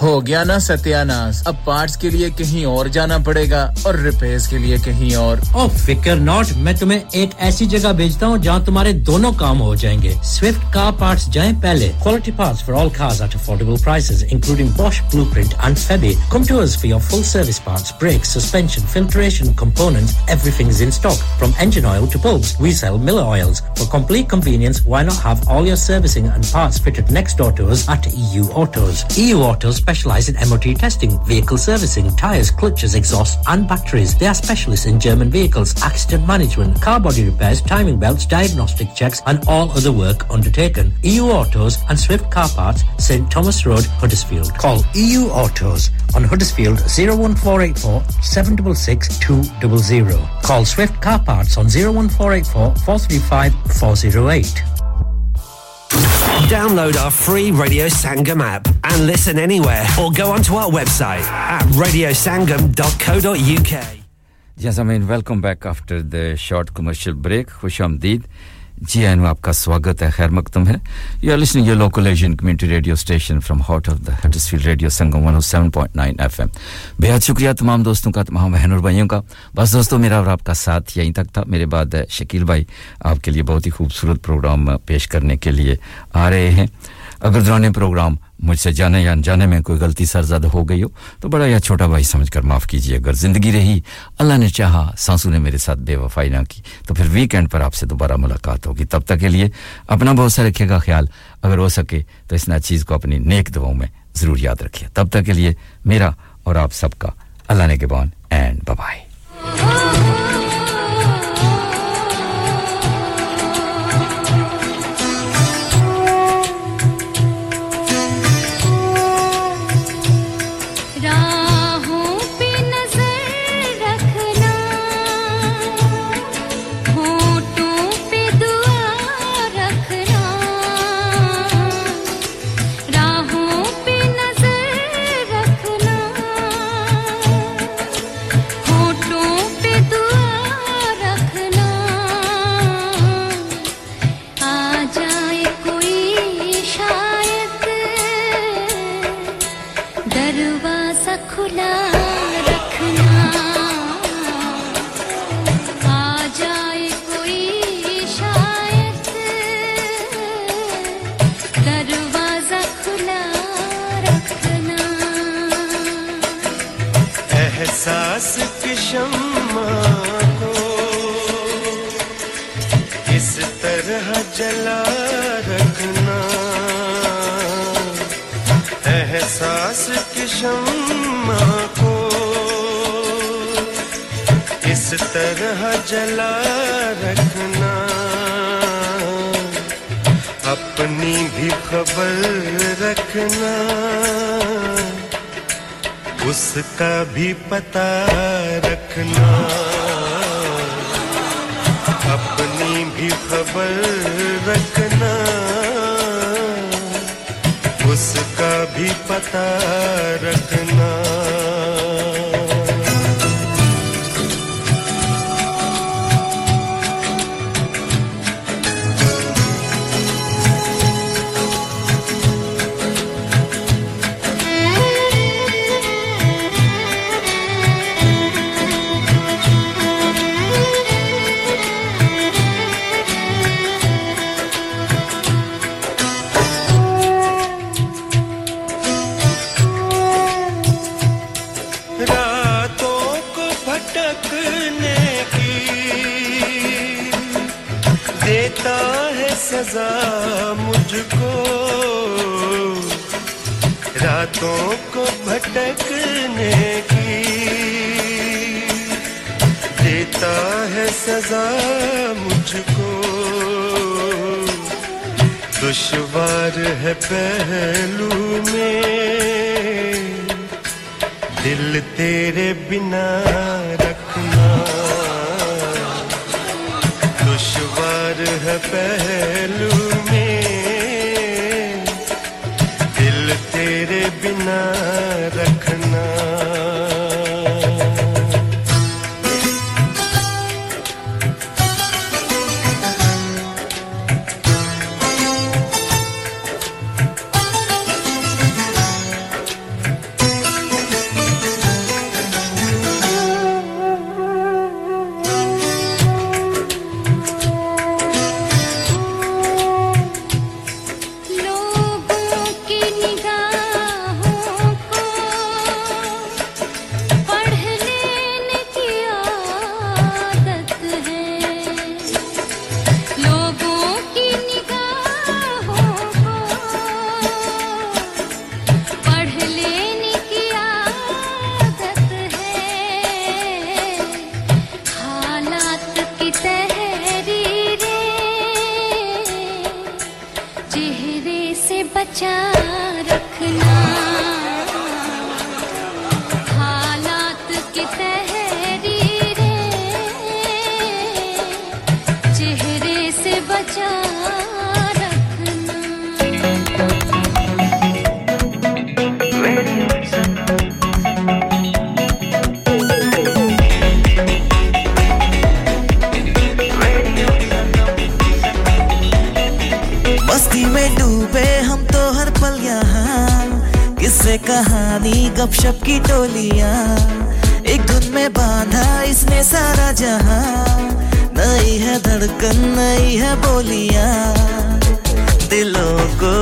हो गया ना सत्यानाश अब पार्ट्स के लिए कहीं और जाना पड़ेगा और रिपेयर्स के लिए कहीं और ओ फिकर नॉट मैं तुम्हें एक ऐसी जगह भेजता हूं जहां तुम्हारे दोनों काम हो जाएंगे स्विफ्ट कार पार्ट्स जाएं पहले quality parts for all cars at affordable prices including Bosch Blueprint and Febby come to us for your full service parts brakes suspension filtration components everything's in stock from engine oil to bulbs we sell Miller oils for complete convenience why not have all your servicing and parts fitted next door to us at E U Autos E U Autos specialise in M O T testing, vehicle servicing, tyres, clutches, exhausts and batteries. They are specialists in German vehicles, accident management, car body repairs, timing belts, diagnostic checks and all other work undertaken. E U Autos and Swift Car Parts, St Thomas Road, Huddersfield. Call E U Autos on Huddersfield oh one four eight four, seven six six, two hundred. Call Swift Car Parts on oh one four eight four, four three five, four oh eight. Download our free Radio Sangam app and listen anywhere or go onto our website at radio sangam dot co dot u k. Jazamin, welcome back after the short commercial break. Khushamdeed. जी एन आपका स्वागत है खैर मकदम है you are listening your local Asian community radio station from heart of the Huddersfield radio Sangam one oh seven point nine FM बेहद शुक्रिया तमाम दोस्तों का तमाम बहन और भाइयों का बस दोस्तों मेरा और आपका साथ यहीं तक था मेरे बाद शकील भाई आपके लिए बहुत ही खूबसूरत प्रोग्राम पेश करने के लिए आ रहे हैं अगर दौरान प्रोग्राम मुझसे जाने या अनजाने में कोई गलती सरज़द हो गई हो तो बड़ा या छोटा भाई समझकर माफ कीजिए अगर जिंदगी रही अल्लाह ने चाहा सांसों ने मेरे साथ बेवफाई ना की तो फिर वीकेंड पर आपसे दोबारा मुलाकात होगी तब तक के लिए अपना बहुत सा रखिएगा ख्याल अगर हो सके तो इस ना चीज को अपनी नेक दुआओं में जरूर याद रखिए तब तक के लिए मेरा और आप सबका अल्लाह ने गिबान एंड बाय बाय जला रखना एहसास की शम्मा को इस तरह जला रखना अपनी भी खबर रखना उसका भी पता रखना अपनी भी खबर रखना उसका भी पता रखना सजा मुझको रातों को भटकने की देता है सजा मुझको दुश्वार है पहलू में दिल तेरे बिना रखना दुश्वार है पहलू में दिल तेरे बिना रखना गपशप की टोलियां एक धुन में बांधा इसने सारा जहां नई है धड़कन नई है बोलियां दिलों को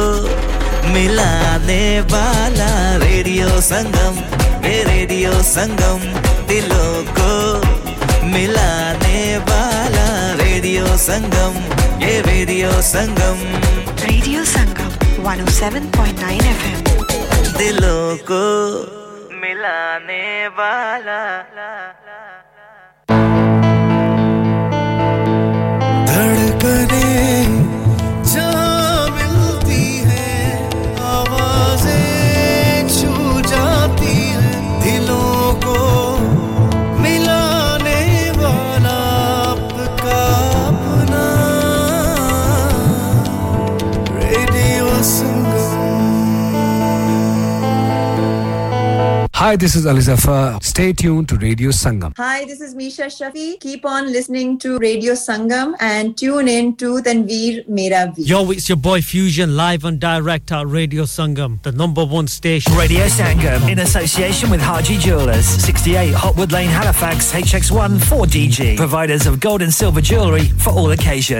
मिलाने वाला रेडियो संगम रे रेडियो संगम दिलों को मिलाने वाला रेडियो संगम ये radio Sangam radio Sangam one oh seven point nine F M दिलों को मिलाने वाला धड़कने जहाँ मिलती है आवाज़ें छू जाती हैं दिलों को मिलाने वाला आपका अपना radio Hi, this is Ali Zafar. Stay tuned to Radio Sangam. Hi, this is Misha Shafi. Keep on listening to Radio Sangam and tune in to Tanveer Mera Veer. Yo, it's your boy Fusion live and direct at Radio Sangam, the number one station. Radio Sangam in association with Haji Jewellers, sixty-eight Hotwood Lane, Halifax, H X one four D G. Providers of gold and silver jewellery for all occasions.